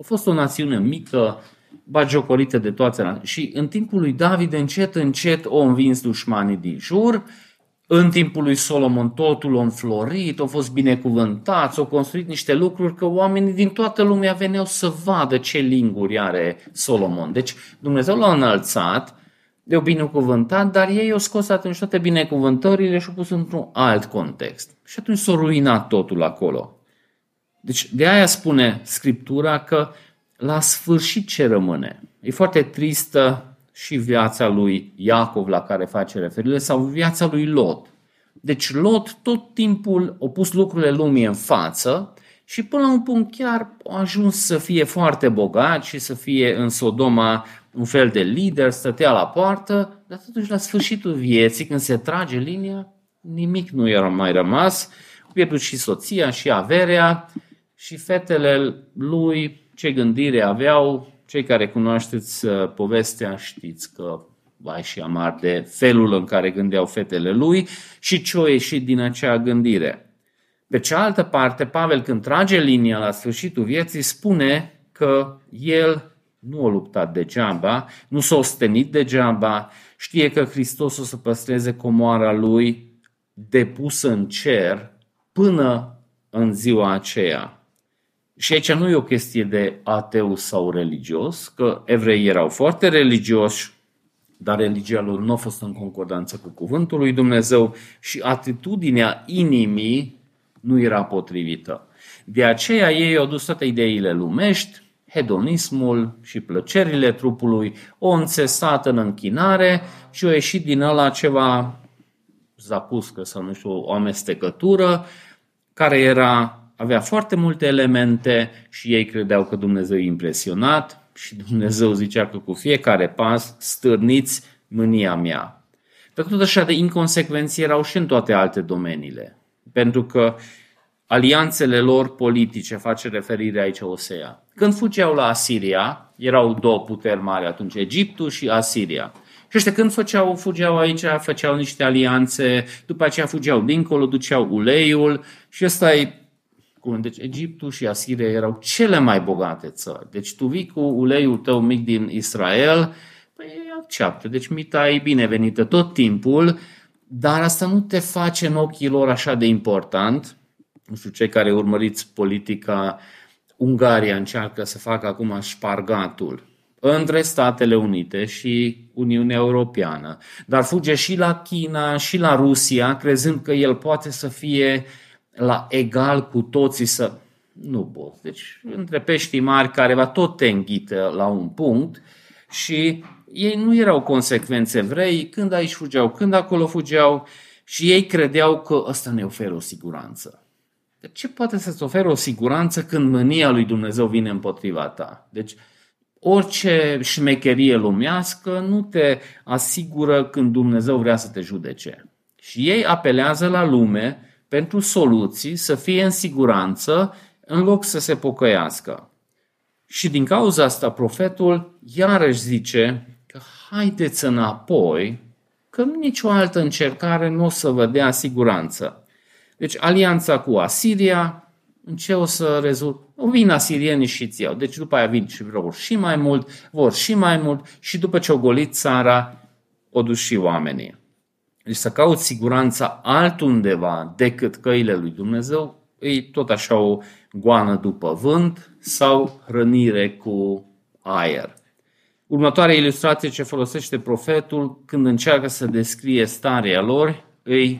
a fost o națiune mică, bagiocorită de toate. Și în timpul lui David, încet, încet, o învins dușmanii din jur. În timpul lui Solomon totul a înflorit, au fost binecuvântați, au construit niște lucruri că oamenii din toată lumea veneau să vadă ce linguri are Solomon. Deci Dumnezeu l-a înălțat, le-au binecuvântat, dar ei au scos atunci toate binecuvântările și au pus într-un alt context. Și atunci s-a ruinat totul acolo. Deci de aia spune Scriptura că la sfârșit ce rămâne. E foarte tristă și viața lui Iacov la care face referire sau viața lui Lot. Deci Lot tot timpul a pus lucrurile lumii în față și până la un punct chiar a ajuns să fie foarte bogat și să fie în Sodoma un fel de lider, stătea la poartă, dar totuși la sfârșitul vieții, când se trage linia, nimic nu i-a mai rămas. A pierdut și soția și averea și fetele lui, ce gândire aveau. Cei care cunoașteți povestea știți că vai și amar de felul în care gândeau fetele lui și ce a ieșit din acea gândire. Pe cealaltă parte, Pavel, când trage linia la sfârșitul vieții, spune că el nu a luptat degeaba, nu s-a ostenit degeaba, știe că Hristos o să păstreze comoara lui depusă în cer până în ziua aceea. Și aici nu e o chestie de ateu sau religios, că evreii erau foarte religioși, dar religia lor nu a fost în concordanță cu cuvântul lui Dumnezeu și atitudinea inimii nu era potrivită. De aceea ei au dus toate ideile lumești, hedonismul și plăcerile trupului, o înțesat în închinare și o ieșit din ăla ceva zapuscă sau nu știu, o amestecătură care era... Avea foarte multe elemente și ei credeau că Dumnezeu e impresionat și Dumnezeu zicea că cu fiecare pas stârniți mânia mea. Dar tot așa de inconsecvenți erau și în toate alte domeniile, pentru că alianțele lor politice, face referire aici Osea. Când fugeau la Asiria, erau două puteri mari atunci, Egiptul și Asiria. Și ăștia când fugeau aici, făceau niște alianțe, după aceea fugeau dincolo, duceau uleiul și ăsta e... Deci Egiptul și Asiria erau cele mai bogate țări. Deci tu vii cu uleiul tău mic din Israel, păi acceptă. Deci mita e binevenită tot timpul, dar asta nu te face în ochii lor așa de important. Nu știu, cei care urmăriți politica, Ungaria încearcă să facă acum șpargatul între Statele Unite și Uniunea Europeană. Dar fuge și la China și la Rusia, crezând că el poate să fie... la egal cu toții să... Nu poți. Deci între peștii mari careva tot te înghită la un punct și ei nu erau consecvenți evrei, când aici fugeau, când acolo fugeau și ei credeau că ăsta ne oferă o siguranță. Dar ce poate să-ți oferă o siguranță când mânia lui Dumnezeu vine împotriva ta? Deci orice șmecherie lumească nu te asigură când Dumnezeu vrea să te judece. Și ei apelează la lume pentru soluții, să fie în siguranță, în loc să se pocăiască. Și din cauza asta profetul iarăși zice că haideți înapoi, că nicio altă încercare nu o să vă dea siguranță. Deci alianța cu Asiria, în ce o să rezultă? O vin asirienii și îți iau. Deci după aia vin și vor și mai mult, și după ce au golit țara, o duc și oamenii. Deci să cauți siguranța altundeva decât căile lui Dumnezeu, e tot așa o goană după vânt sau rănire cu aer. Următoarea ilustrație ce folosește profetul când încearcă să descrie starea lor, e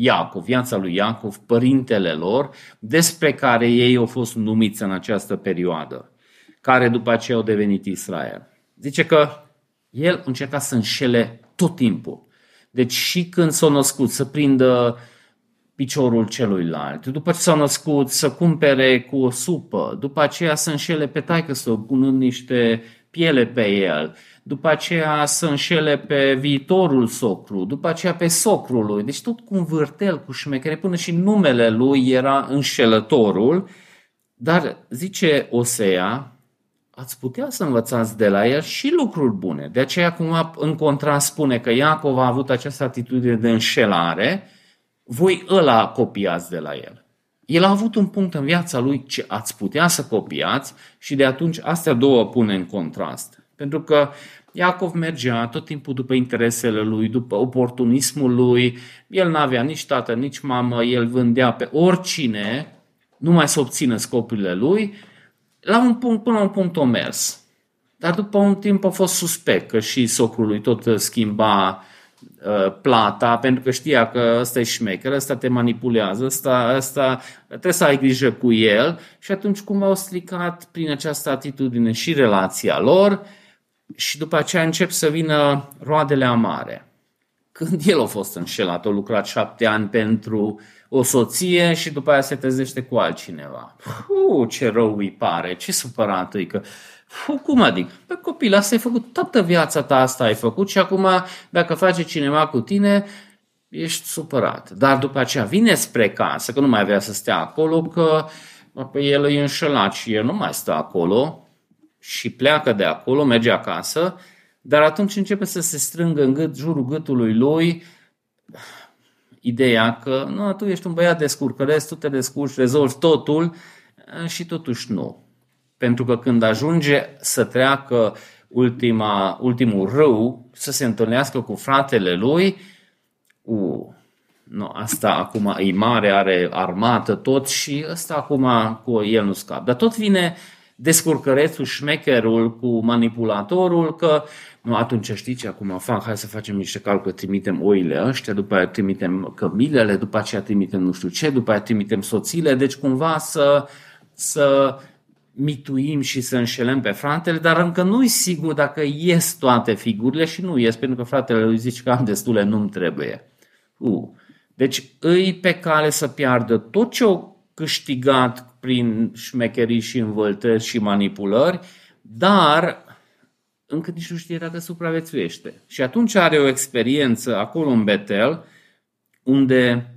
Iacov, viața lui Iacov, părintele lor, despre care ei au fost numiți în această perioadă, care după aceea au devenit Israel. Zice că el încerca să înșele tot timpul. Deci și când s-a născut să prindă piciorul celuilalt, după ce s-a născut să cumpere cu o supă, după aceea să înșele pe taică-său punând niște piele pe el, după aceea să înșele pe viitorul socru, după aceea pe socrul lui. Deci tot cu un vârtel, cu șmechere, până și numele lui era înșelătorul. Dar, zice Osea, ați putea să învățați de la el și lucruri bune. De aceea, cumva, în contrast spune că Iacov a avut această atitudine de înșelare, voi ăla copiați de la el. El a avut un punct în viața lui ce ați putea să copiați și de atunci astea două pune în contrast. Pentru că Iacov mergea tot timpul după interesele lui, după oportunismul lui, el n-avea nici tată, nici mamă, el vândea pe oricine, numai să obțină scopurile lui, la un punct, până la un punct o mers. Dar după un timp a fost suspect că și socrul lui tot schimba plata, pentru că știa că ăsta e șmecher, ăsta te manipulează, ăsta trebuie să ai grijă cu el și atunci cum au stricat prin această atitudine și relația lor și după aceea încep să vină roadele amare. Când el a fost înșelat, a lucrat 7 ani pentru o soție și după aia se trezește cu altcineva. Ce rău îi pare, ce supărat îi că... Cum adică? Păi copil, asta ai făcut, toată viața ta asta ai făcut și acum dacă face cineva cu tine, ești supărat. Dar după aceea vine spre casă, că nu mai vrea să stea acolo, că păi, el e înșelat și el nu mai stă acolo și pleacă de acolo, merge acasă, dar atunci începe să se strângă în gât, jurul gâtului lui ideea că nu, tu ești un băiat descurcăreț, tu te descurci, rezolvi totul și totuși nu. Pentru că când ajunge să treacă ultimul râu, să se întâlnească cu fratele lui, no, asta acum e mare, are armată tot și ăsta acum cu el nu scap. Dar tot vine descurcărețul, șmecherul cu manipulatorul că nu, atunci știi ce acum fac, hai să facem niște calcule, trimitem oile ăștia, după aceea trimitem cămilele, după aceea trimitem nu știu ce, după aceea trimitem soțiile, deci cumva să mituim și să înșelăm pe fratele, dar încă nu-i sigur dacă ies toate figurile și nu ies, pentru că fratele lui zice că am destule, nu-mi trebuie. Deci îi pe cale să piardă tot ce au câștigat prin șmecherii și învăltări și manipulări, dar încă nici nu știe dacă supraviețuiește. Și atunci are o experiență acolo în Betel, unde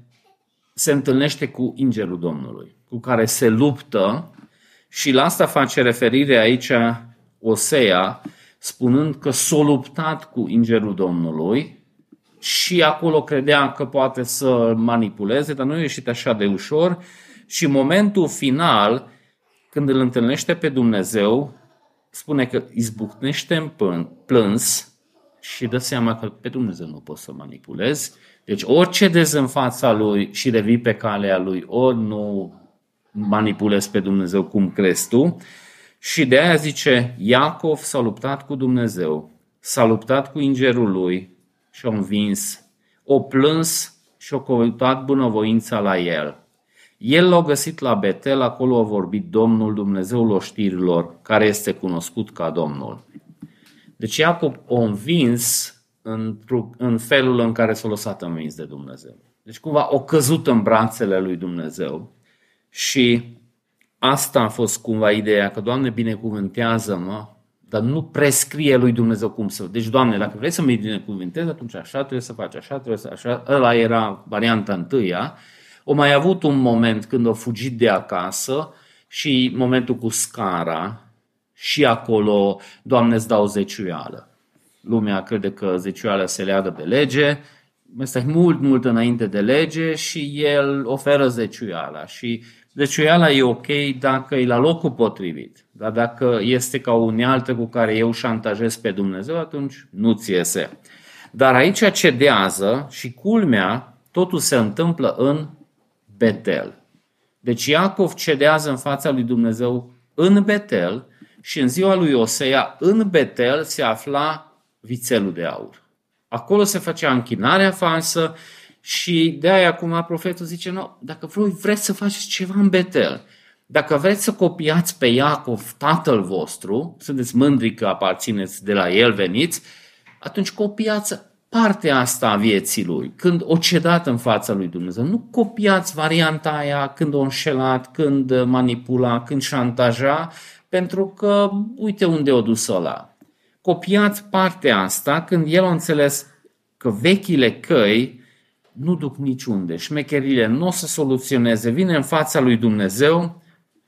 se întâlnește cu îngerul Domnului, cu care se luptă. Și la asta face referire aici Osea, spunând că s-a luptat cu îngerul Domnului și acolo credea că poate să manipuleze, dar nu a ieșit așa de ușor. Și în momentul final, când îl întâlnește pe Dumnezeu, spune că izbucnește în plâns și dă seama că pe Dumnezeu nu poți să manipulezi. Deci ori cedezi în fața lui și revii pe calea lui, ori nu manipulezi pe Dumnezeu cum crezi tu. Și de aia zice Iacov s-a luptat cu Dumnezeu, s-a luptat cu îngerul lui și a învins, o plâns și a căutat bunăvoința la el. El l-a găsit la Betel, acolo a vorbit Domnul, Dumnezeul oștirilor, care este cunoscut ca Domnul. Deci Iacov a învins în felul în care s-a lăsat învins de Dumnezeu. Deci cumva a căzut în brațele lui Dumnezeu. Și asta a fost cumva ideea, că Doamne binecuvântează-mă, dar nu prescrie lui Dumnezeu cum să... Deci Doamne, dacă vrei să mă binecuvântezi, atunci așa trebuie să faci, așa trebuie să... Așa. Ăla era varianta întâia. O mai avut un moment când a fugit de acasă și momentul cu scara și acolo, Doamne, îți dau zeciuială. Lumea crede că zeciuiala se leagă de lege. Asta e mult înainte de lege și el oferă zeciuiala. Și zeciuiala e ok dacă e la locul potrivit, dar dacă este ca o unealtă cu care eu șantajez pe Dumnezeu, atunci nu-ți iese. Dar aici cedează și culmea, totul se întâmplă în Betel. Deci Iacov cedează în fața lui Dumnezeu în Betel și în ziua lui Osea în Betel se afla vițelul de aur. Acolo se făcea închinarea falsă Și de-aia acum profetul zice, no, dacă vreți să faceți ceva în Betel, dacă vreți să copiați pe Iacov, tatăl vostru, sunteți mândri că aparțineți de la el, veniți, atunci copiați partea asta a vieții lui, când o cedat în fața lui Dumnezeu. Nu copiați varianta aia când o înșelat, când manipula, când șantaja, pentru că uite unde o dus ăla. Copiați partea asta când el a înțeles că vechile căi nu duc niciunde, șmecherile nu o să soluționeze, vine în fața lui Dumnezeu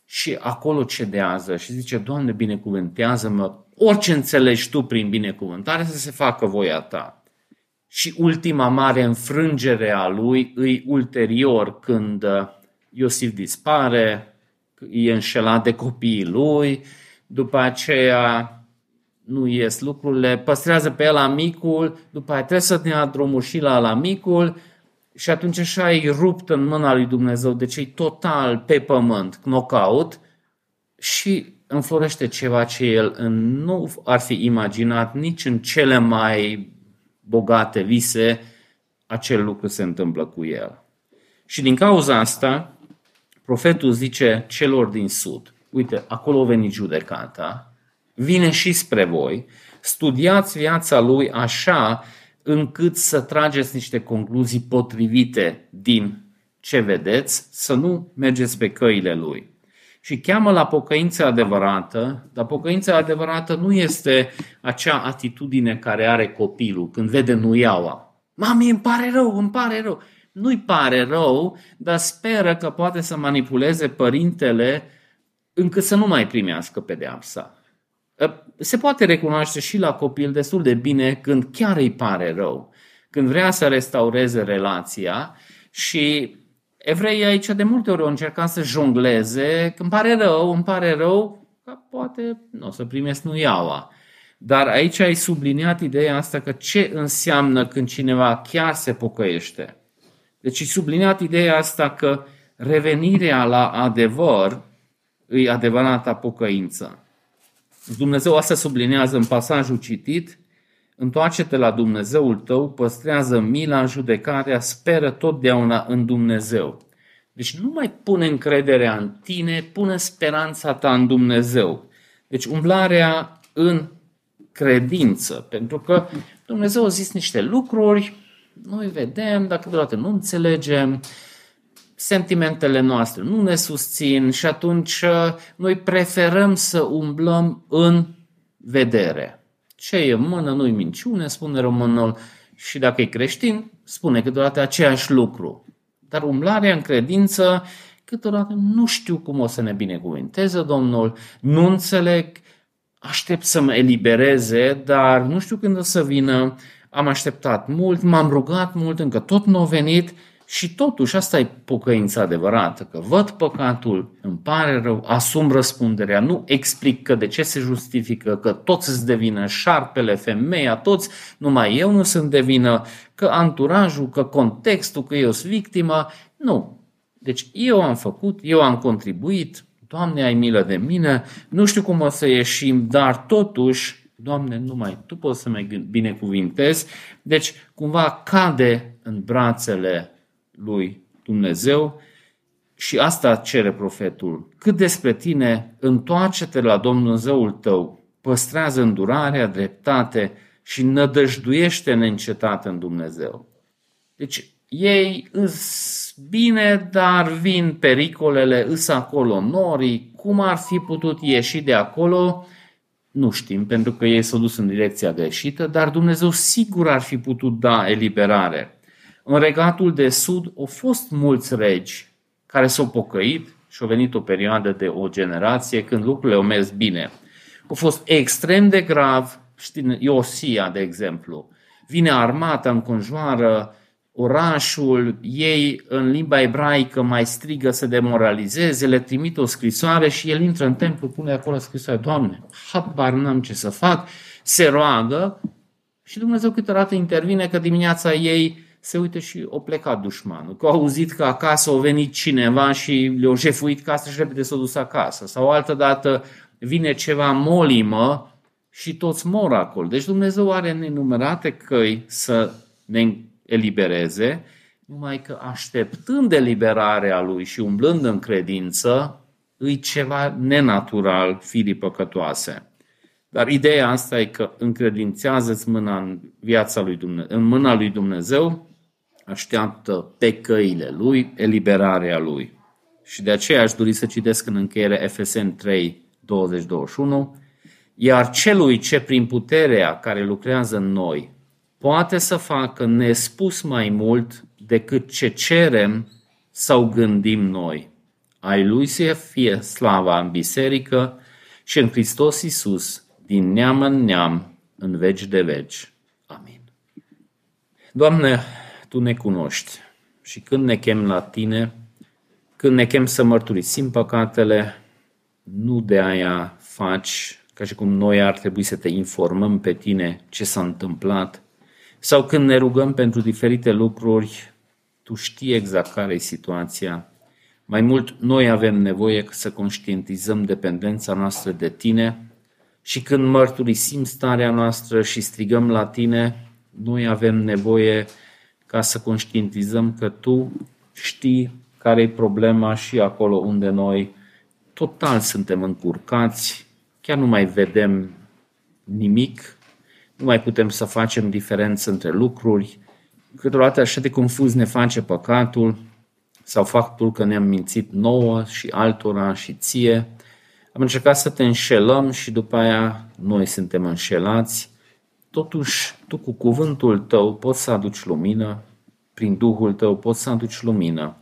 și acolo cedează și zice, Doamne, binecuvântează-mă, orice înțelegi Tu prin binecuvântare să se facă voia Ta. Și ultima mare înfrângere a lui îi ulterior, când Iosif dispare, e înșelat de copiii lui, după aceea nu ies lucrurile, păstrează pe el amicul, după aceea trebuie să dea drumul și la amicul și atunci așa e rupt în mâna lui Dumnezeu, deci e total pe pământ, knockout, și înflorește ceva ce el nu ar fi imaginat nici în cele mai bogate vise, acel lucru se întâmplă cu el. Și din cauza asta, profetul zice celor din sud, uite, acolo a venit judecata, vine și spre voi, studiați viața lui așa încât să trageți niște concluzii potrivite din ce vedeți, să nu mergeți pe căile lui. Și cheamă la pocăință adevărată, dar pocăința adevărată nu este acea atitudine care are copilul când vede nuiaua. Mami, îmi pare rău, îmi pare rău. Nu-i pare rău, dar speră că poate să manipuleze părintele încât să nu mai primească pedeapsa. Se poate recunoaște și la copil destul de bine când chiar îi pare rău, când vrea să restaureze relația. Și evreii aici de multe ori au încercat să jongleze, că îmi pare rău, că poate nu o să primesc nuiaua. Dar aici ai subliniat ideea asta, că ce înseamnă când cineva chiar se pocăiește. Deci ai subliniat ideea asta că revenirea la adevăr e adevărata pocăință. Dumnezeu asta sublinează în pasajul citit. Întoarce-te la Dumnezeul tău, păstrează mila, judecarea, speră totdeauna în Dumnezeu. Deci nu mai pune încrederea în tine, pune speranța ta în Dumnezeu. Deci umblarea în credință, pentru că Dumnezeu a zis niște lucruri, noi vedem, dacă deodată nu înțelegem, sentimentele noastre nu ne susțin și atunci noi preferăm să umblăm în vedere. Ce e în mână nu-i minciune, spune românul, și dacă e creștin, spune câteodată aceeași lucru. Dar umblarea în credință, câteodată nu știu cum o să ne binecuvinteze Domnul, nu înțeleg, aștept să mă elibereze, dar nu știu când o să vină, am așteptat mult, m-am rugat mult, încă tot nu a venit și totuși asta e pocăința adevărată, că văd păcatul, îmi pare rău, asum răspunderea, nu explic că de ce se justifică, că toți îți devină șarpele, femeia, toți, numai eu nu sunt de vină, că anturajul, că contextul, că eu sunt victima, nu. Deci eu am făcut, eu am contribuit, Doamne ai milă de mine, nu știu cum o să ieșim, dar totuși, Doamne, numai Tu poți să mă binecuvintezi, deci cumva cade în brațele lui Dumnezeu și asta cere profetul. Cât despre tine, întoarce-te la Dumnezeul tău, păstrează îndurarea, dreptate și nădăjduiește neîncetat în Dumnezeu. Deci ei îs bine, dar vin pericolele, îs acolo norii, cum ar fi putut ieși de acolo? Nu știm, pentru că ei s-au dus în direcția greșită, dar Dumnezeu sigur ar fi putut da eliberare. În regatul de sud au fost mulți regi care s-au pocăit și a venit o perioadă de o generație când lucrurile au mers bine. Au fost extrem de grav, știi, Osea, de exemplu. Vine armata, înconjoară orașul, ei în limba ebraică mai strigă să demoralizeze, le trimite o scrisoare și el intră în templu, pune acolo scrisoare, Doamne, habar n-am ce să fac, se roagă și Dumnezeu câteodată intervine, că dimineața ei se uită și o plecat dușmanul, că au auzit că acasă a venit cineva și le-a jefuit casa și repede s-a dus acasă. Sau altădată vine ceva molimă și toți mor acolo. Deci Dumnezeu are nenumărate căi să ne elibereze, numai că așteptând eliberarea lui și umblând în credință, îi ceva nenatural firii păcătoase. Dar ideea asta e că încredințează-ți mâna în viața lui Dumnezeu, în mâna lui Dumnezeu, așteaptă pe căile lui eliberarea lui. Și de aceea aș dori să citesc în încheiere Efeseni 3, 20-21. Iar celui ce prin puterea care lucrează în noi poate să facă nespus mai mult decât ce cerem sau gândim noi. Ai lui să fie slava în biserică și în Hristos Iisus, din neam în neam, în veci de veci. Amin. Doamne, Tu ne cunoști și când ne chem la Tine, când ne chem să mărturisim păcatele, nu de aia faci ca și cum noi ar trebui să Te informăm pe Tine ce s-a întâmplat, sau când ne rugăm pentru diferite lucruri, Tu știi exact care e situația. Mai mult, noi avem nevoie să conștientizăm dependența noastră de Tine și când mărturisim starea noastră și strigăm la Tine, noi avem nevoie ca să conștientizăm că Tu știi care e problema și acolo unde noi total suntem încurcați, chiar nu mai vedem nimic, nu mai putem să facem diferență între lucruri, câteodată așa de confuz ne face păcatul, sau faptul că ne-am mințit nouă și altora și ție. Am încercat să te înșelăm și după aia noi suntem înșelați. Totuși, tu cu cuvântul tău poți să aduci lumină, prin Duhul tău poți să aduci lumină.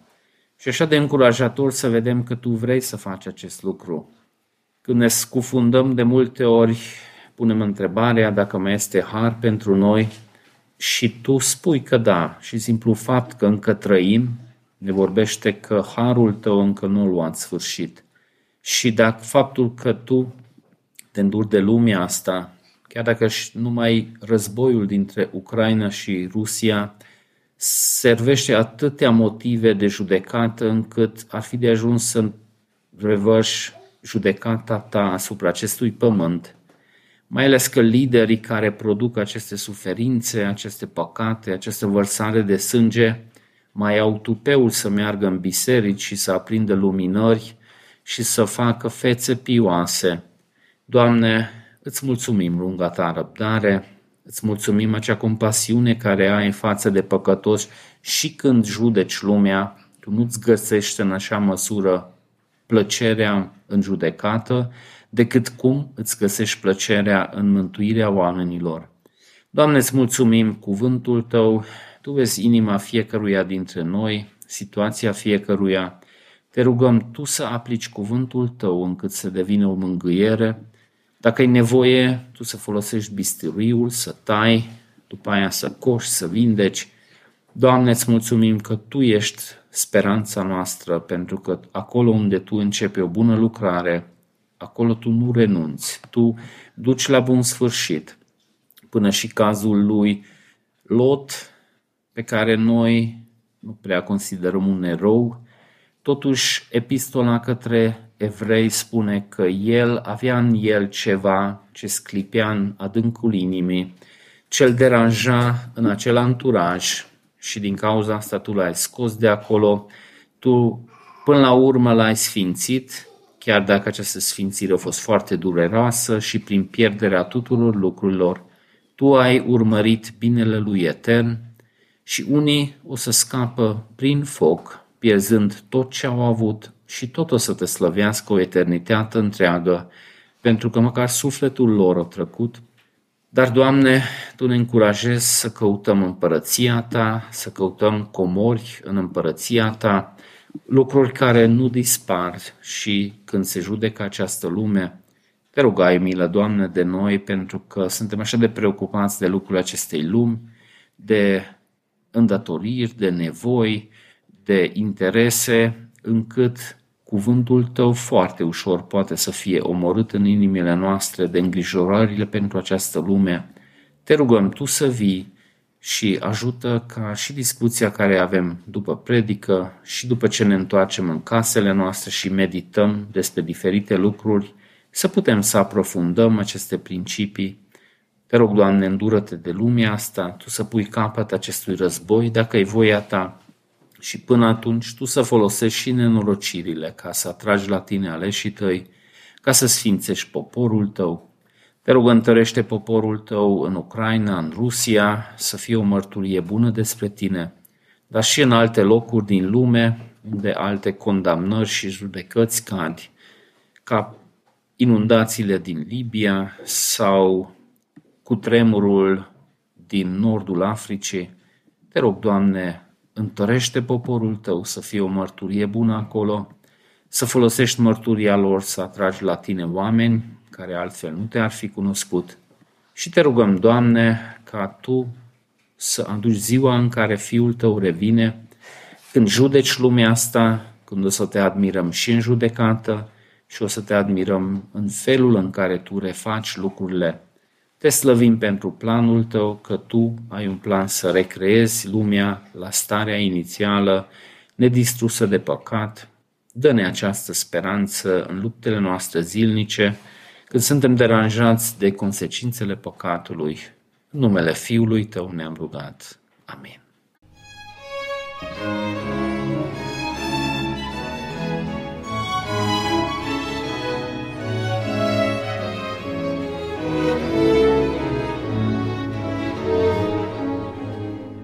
Și așa de încurajator să vedem că tu vrei să faci acest lucru. Când ne scufundăm de multe ori, punem întrebarea dacă mai este har pentru noi și tu spui că da și simplu fapt că încă trăim, ne vorbește că harul tău încă nu l-a luat sfârșit. Și dacă faptul că tu te înduri de lumea asta, chiar dacă numai războiul dintre Ucraina și Rusia servește atâtea motive de judecată încât ar fi de ajuns să revăși judecata ta asupra acestui pământ, mai ales că liderii care produc aceste suferințe, aceste păcate, aceste vărsare de sânge, mai au tupeul să meargă în biserici și să aprindă luminări și să facă fețe pioase. Doamne, îți mulțumim lunga ta răbdare, îți mulțumim acea compasiune care ai în față de păcătoși și când judeci lumea, tu nu-ți găsești în așa măsură plăcerea în judecată, decât cum îți găsești plăcerea în mântuirea oamenilor. Doamne, îți mulțumim cuvântul tău, tu vezi inima fiecăruia dintre noi, situația fiecăruia. Te rugăm tu să aplici cuvântul tău încât să devină o mângâiere. Dacă e nevoie, tu să folosești bisturiul, să tai, după aia să coși, să vindeci. Doamne, îți mulțumim că tu ești speranța noastră, pentru că acolo unde tu începi o bună lucrare, acolo tu nu renunți, tu duci la bun sfârșit, până și cazul lui Lot, pe care noi nu prea considerăm un erou, totuși epistola către Evrei spune că el avea în el ceva ce sclipea în adâncul inimii, ce-l deranja în acel anturaj și din cauza asta tu l-ai scos de acolo, tu până la urmă l-ai sfințit, chiar dacă această sfințire a fost foarte dureroasă și prin pierderea tuturor lucrurilor, tu ai urmărit binele lui etern, și unii o să scapă prin foc, pierzând tot ce au avut și tot o să te slăvească o eternitate întreagă, pentru că măcar sufletul lor a trecut. Dar, Doamne, Tu ne încurajezi să căutăm împărăția Ta, să căutăm comori în împărăția Ta, lucruri care nu dispar și când se judecă această lume. Te rog, ai milă, Doamne, de noi, pentru că suntem așa de preocupați de lucrurile acestei lumi, de îndatoriri, de nevoi, de interese, încât cuvântul tău foarte ușor poate să fie omorât în inimile noastre de îngrijorările pentru această lume. Te rugăm tu să vii și ajută ca și discuția care avem după predică și după ce ne întoarcem în casele noastre și medităm despre diferite lucruri, să putem să aprofundăm aceste principii. Te rog, Doamne, îndură-te de lumea asta, Tu să pui capăt acestui război, dacă e voia Ta, și până atunci tu să folosești și nenorocirile ca să atragi la tine aleșii tăi, ca să sfințești poporul tău. Te rog, întărește poporul tău în Ucraina, în Rusia, să fie o mărturie bună despre tine, dar și în alte locuri din lume, unde alte condamnări și judecăți cad, ca inundațiile din Libia sau cutremurul din nordul Africii. Te rog, Doamne, întărește poporul tău să fie o mărturie bună acolo, să folosești mărturia lor să atragi la tine oameni care altfel nu te-ar fi cunoscut. Și te rugăm, Doamne, ca tu să aduci ziua în care Fiul tău revine, când judeci lumea asta, când o să te admirăm și în judecată și o să te admirăm în felul în care tu refaci lucrurile. Te slăvim pentru planul tău, că tu ai un plan să recreezi lumea la starea inițială, nedistrusă de păcat. Dă-ne această speranță în luptele noastre zilnice, când suntem deranjați de consecințele păcatului. În numele Fiului tău ne-am rugat. Amin.